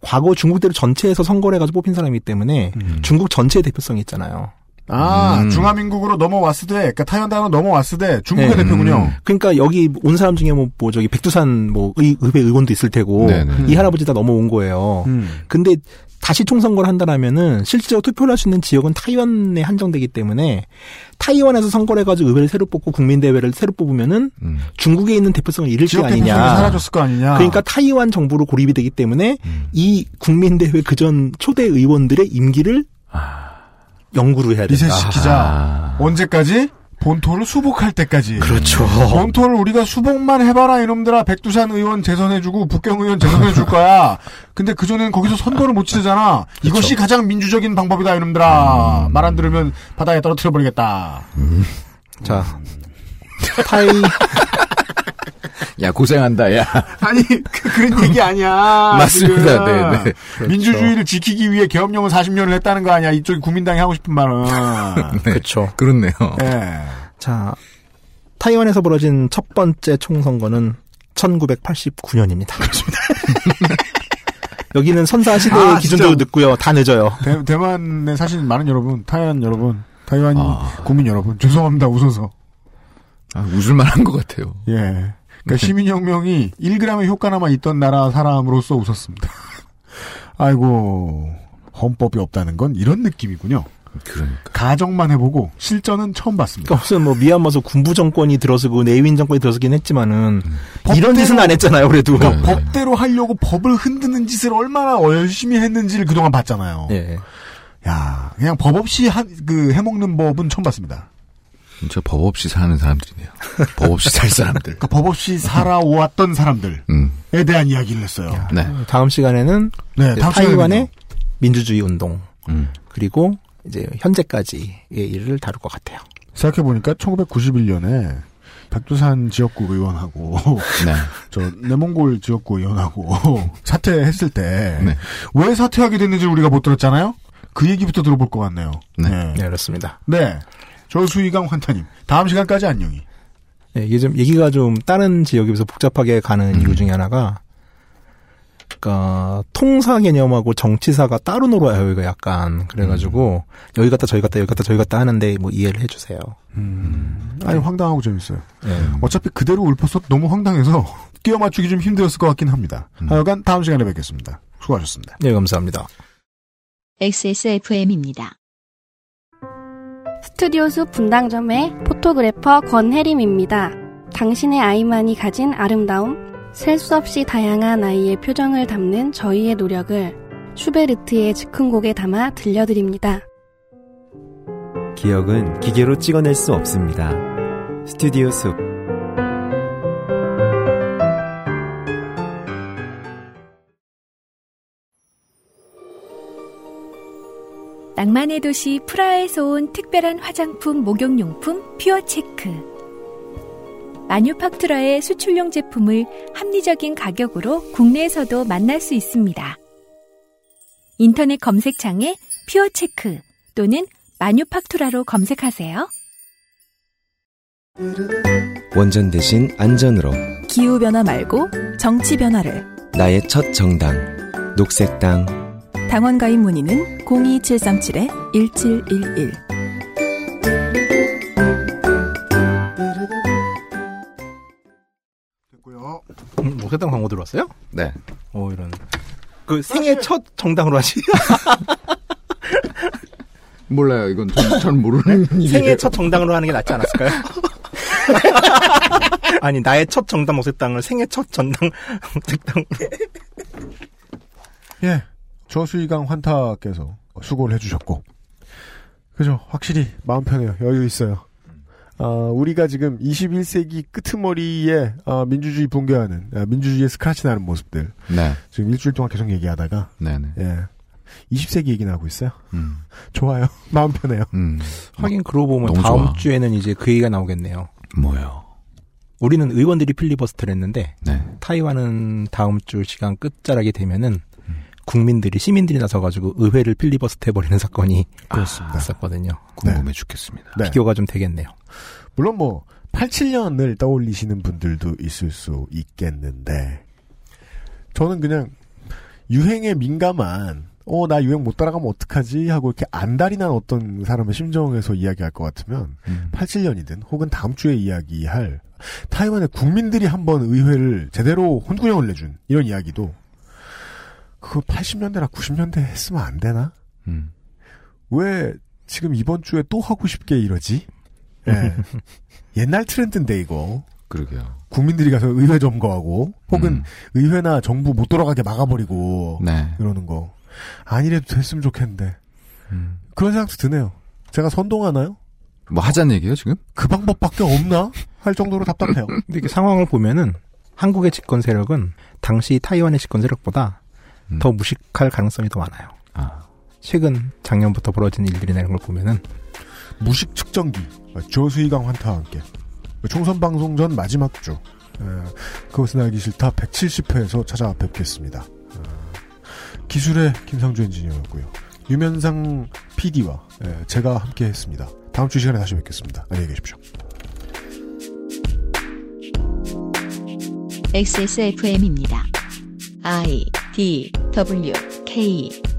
과거 중국 대륙 전체에서 선거를 해가지고 뽑힌 사람이기 때문에 음. 중국 전체의 대표성이 있잖아요. 아, 음. 중화민국으로 넘어왔을 때, 그러니까 타이완으로 넘어왔을 때 중국의 네. 대표군요. 그러니까 여기 온 사람 중에 뭐, 뭐 저기 백두산 뭐 의, 의회 의원도 있을 테고 네, 네. 이 할아버지 다 넘어온 거예요. 음. 근데 다시 총선거를 한다라면은 실제로 투표를 할 수 있는 지역은 타이완에 한정되기 때문에 타이완에서 선거를 해가지고 의회를 새로 뽑고 국민대회를 새로 뽑으면은 음. 중국에 있는 대표성을 잃을 게 아니냐. 지역 대표성이 사라졌을 거 아니냐. 그러니까 타이완 정부로 고립이 되기 때문에 음. 이 국민대회 그전 초대 의원들의 임기를 아. 영구로 해야 된다. 이세시키자. 아. 언제까지? 본토를 수복할 때까지. 그렇죠. 본토를 우리가 수복만 해봐라 이놈들아. 백두산 의원 재선해주고 북경 의원 재선해줄 거야. 근데 그전에는 거기서 선거를 못 치르잖아. 그렇죠. 이것이 가장 민주적인 방법이다 이놈들아. 음. 말 안 들으면 바다에 떨어뜨려 버리겠다. 음. 자. 타이. 야 고생한다 야. 아니 그, 그런 얘기 아니야. 맞습니다. 네네. 그렇죠. 민주주의를 지키기 위해 계엄령을 사십 년을 했다는 거 아니야. 이쪽이 국민당이 하고 싶은 말은. 네, 그렇죠. 그렇네요. 네. 자 타이완에서 벌어진 첫 번째 총선거는 천구백팔십구 년입니다. 그렇습니다. 여기는 선사 시대의 아, 기준도 늦고요. 다 늦어요. 대, 대만에 사신 많은 여러분, 타이완 여러분, 타이완 아. 국민 여러분 죄송합니다. 웃어서. 아, 웃을 만한 것 같아요. 예. 그러니까 시민혁명이 일 그램의 효과나마 있던 나라 사람으로서 웃었습니다. 아이고 헌법이 없다는 건 이런 느낌이군요. 그러니까 가정만 해보고 실전은 처음 봤습니다. 그러니까 무슨 뭐 미얀마에서 군부 정권이 들어서고 내위인 정권이 들어서긴 했지만은 음. 이런 짓은 안 했잖아요. 그래도 그러니까 네. 법대로 하려고 법을 흔드는 짓을 얼마나 열심히 했는지를 그동안 봤잖아요. 네. 야 그냥 법 없이 한, 그 해먹는 법은 처음 봤습니다. 저 법 없이 사는 사람들이네요. 법 없이 살 사람들. 그러니까 법 없이 살아왔던 사람들에 음. 대한 이야기를 했어요. 야, 네. 다음 시간에는 네, 다음 타이완의 민주주의 운동 음. 그리고 이제 현재까지의 일을 다룰 것 같아요. 생각해 보니까 천구백구십일 년에 백두산 지역구 의원하고 네. 저 내몽골 지역구 의원하고 사퇴했을 때 왜 네. 사퇴하게 됐는지 우리가 못 들었잖아요. 그 얘기부터 들어볼 것 같네요. 네, 네. 네 그렇습니다. 네. 저 수의강 환타님. 다음 시간까지 안녕히. 네, 이게 좀, 얘기가 좀 다른 지역에서 복잡하게 가는 음. 이유 중에 하나가, 그니까, 통사 개념하고 정치사가 따로 놀아요, 이거 약간. 그래가지고, 음. 여기 갔다 저기 갔다 여기 갔다 저기 갔다 하는데, 뭐 이해를 해주세요. 음. 아니, 황당하고 재밌어요. 음. 어차피 그대로 울퍼서 너무 황당해서 끼워 맞추기 좀 힘들었을 것 같긴 합니다. 음. 하여간 다음 시간에 뵙겠습니다. 수고하셨습니다. 네, 감사합니다. 엑스에스에프엠입니다. 스튜디오 숲 분당점의 포토그래퍼 권혜림입니다. 당신의 아이만이 가진 아름다움, 셀 수 없이 다양한 아이의 표정을 담는 저희의 노력을 슈베르트의 즉흥곡에 담아 들려드립니다. 기억은 기계로 찍어낼 수 없습니다. 스튜디오 숲 낭만의 도시 프라하에서 온 특별한 화장품 목욕용품 퓨어체크. 마뉴팍투라의 수출용 제품을 합리적인 가격으로 국내에서도 만날 수 있습니다. 인터넷 검색창에 퓨어체크 또는 마뉴팍투라로 검색하세요. 원전 대신 안전으로 기후변화 말고 정치 변화를 나의 첫 정당 녹색당. 당원 가입 문의는 공이칠삼칠 일칠일일. 됐고요. 뭐 해당 광고 들어왔어요? 네. 어 이런. 그 생애 첫 정당으로 하시. 몰라요. 이건 전, 전 모르는 일이에요. 생애 첫 정당으로 하는 게 낫지 않았을까요? 아니 나의 첫 정당 녹색당을 생애 첫 전당 녹색당. 예, 저수희강 환타께서 수고를 해주셨고, 그죠? 확실히 마음 편해요. 여유 있어요. 아, 우리가 지금 이십일 세기 끄트머리에 아, 민주주의 붕괴하는 아, 민주주의의 스크래치 나는 모습들. 네. 지금 일주일 동안 계속 얘기하다가. 네네. 예. 이십 세기 얘기나 하고 있어요. 음. 좋아요. 마음 편해요. 음. 하긴 그러고 보면 다음 좋아. 주에는 이제 그 얘기가 나오겠네요. 뭐요? 우리는 의원들이 필리버스터를 했는데 네. 타이완은 다음 주 시간 끝자락이 되면은 음. 국민들이 시민들이 나서가지고 의회를 필리버스터 해버리는 사건이 그렇습니다. 있었거든요. 궁금해 네. 죽겠습니다. 네. 비교가 좀 되겠네요. 물론 뭐 팔십칠 년을 떠올리시는 분들도 있을 수 있겠는데 저는 그냥 유행에 민감한 어, 나 유행 못 따라가면 어떡하지? 하고 이렇게 안달이 난 어떤 사람의 심정에서 이야기할 것 같으면, 음. 팔십칠 년이든 혹은 다음 주에 이야기할, 타이완의 국민들이 한번 의회를 제대로 혼구형을 내준, 이런 이야기도, 그거 팔십 년대나 구십 년대 했으면 안 되나? 음. 왜 지금 이번 주에 또 하고 싶게 이러지? 예. 옛날 트렌드인데, 이거. 그러게요. 국민들이 가서 의회 점거하고, 혹은 음. 의회나 정부 못 돌아가게 막아버리고, 네. 이러는 거. 아니래도 됐으면 좋겠는데 음. 그런 생각도 드네요. 제가 선동하나요? 뭐 하자는 얘기예요 지금? 그 방법밖에 없나? 할 정도로 답답해요. 근데 이게 상황을 보면은 한국의 집권 세력은 당시 타이완의 집권 세력보다 음. 더 무식할 가능성이 더 많아요. 아. 최근 작년부터 벌어진 일들이나 이런 걸 보면은 무식 측정기 조수희강 환타와 함께 총선 방송 전 마지막 주 에, 그것은 알기 싫다 백칠십 회에서 찾아뵙겠습니다. 기술의 김상주 엔지니어였고요. 유면상 피디와 제가 함께했습니다. 다음 주 시간에 다시 뵙겠습니다. 안녕히 계십시오. 엑스에스에프엠입니다. I, D, W, K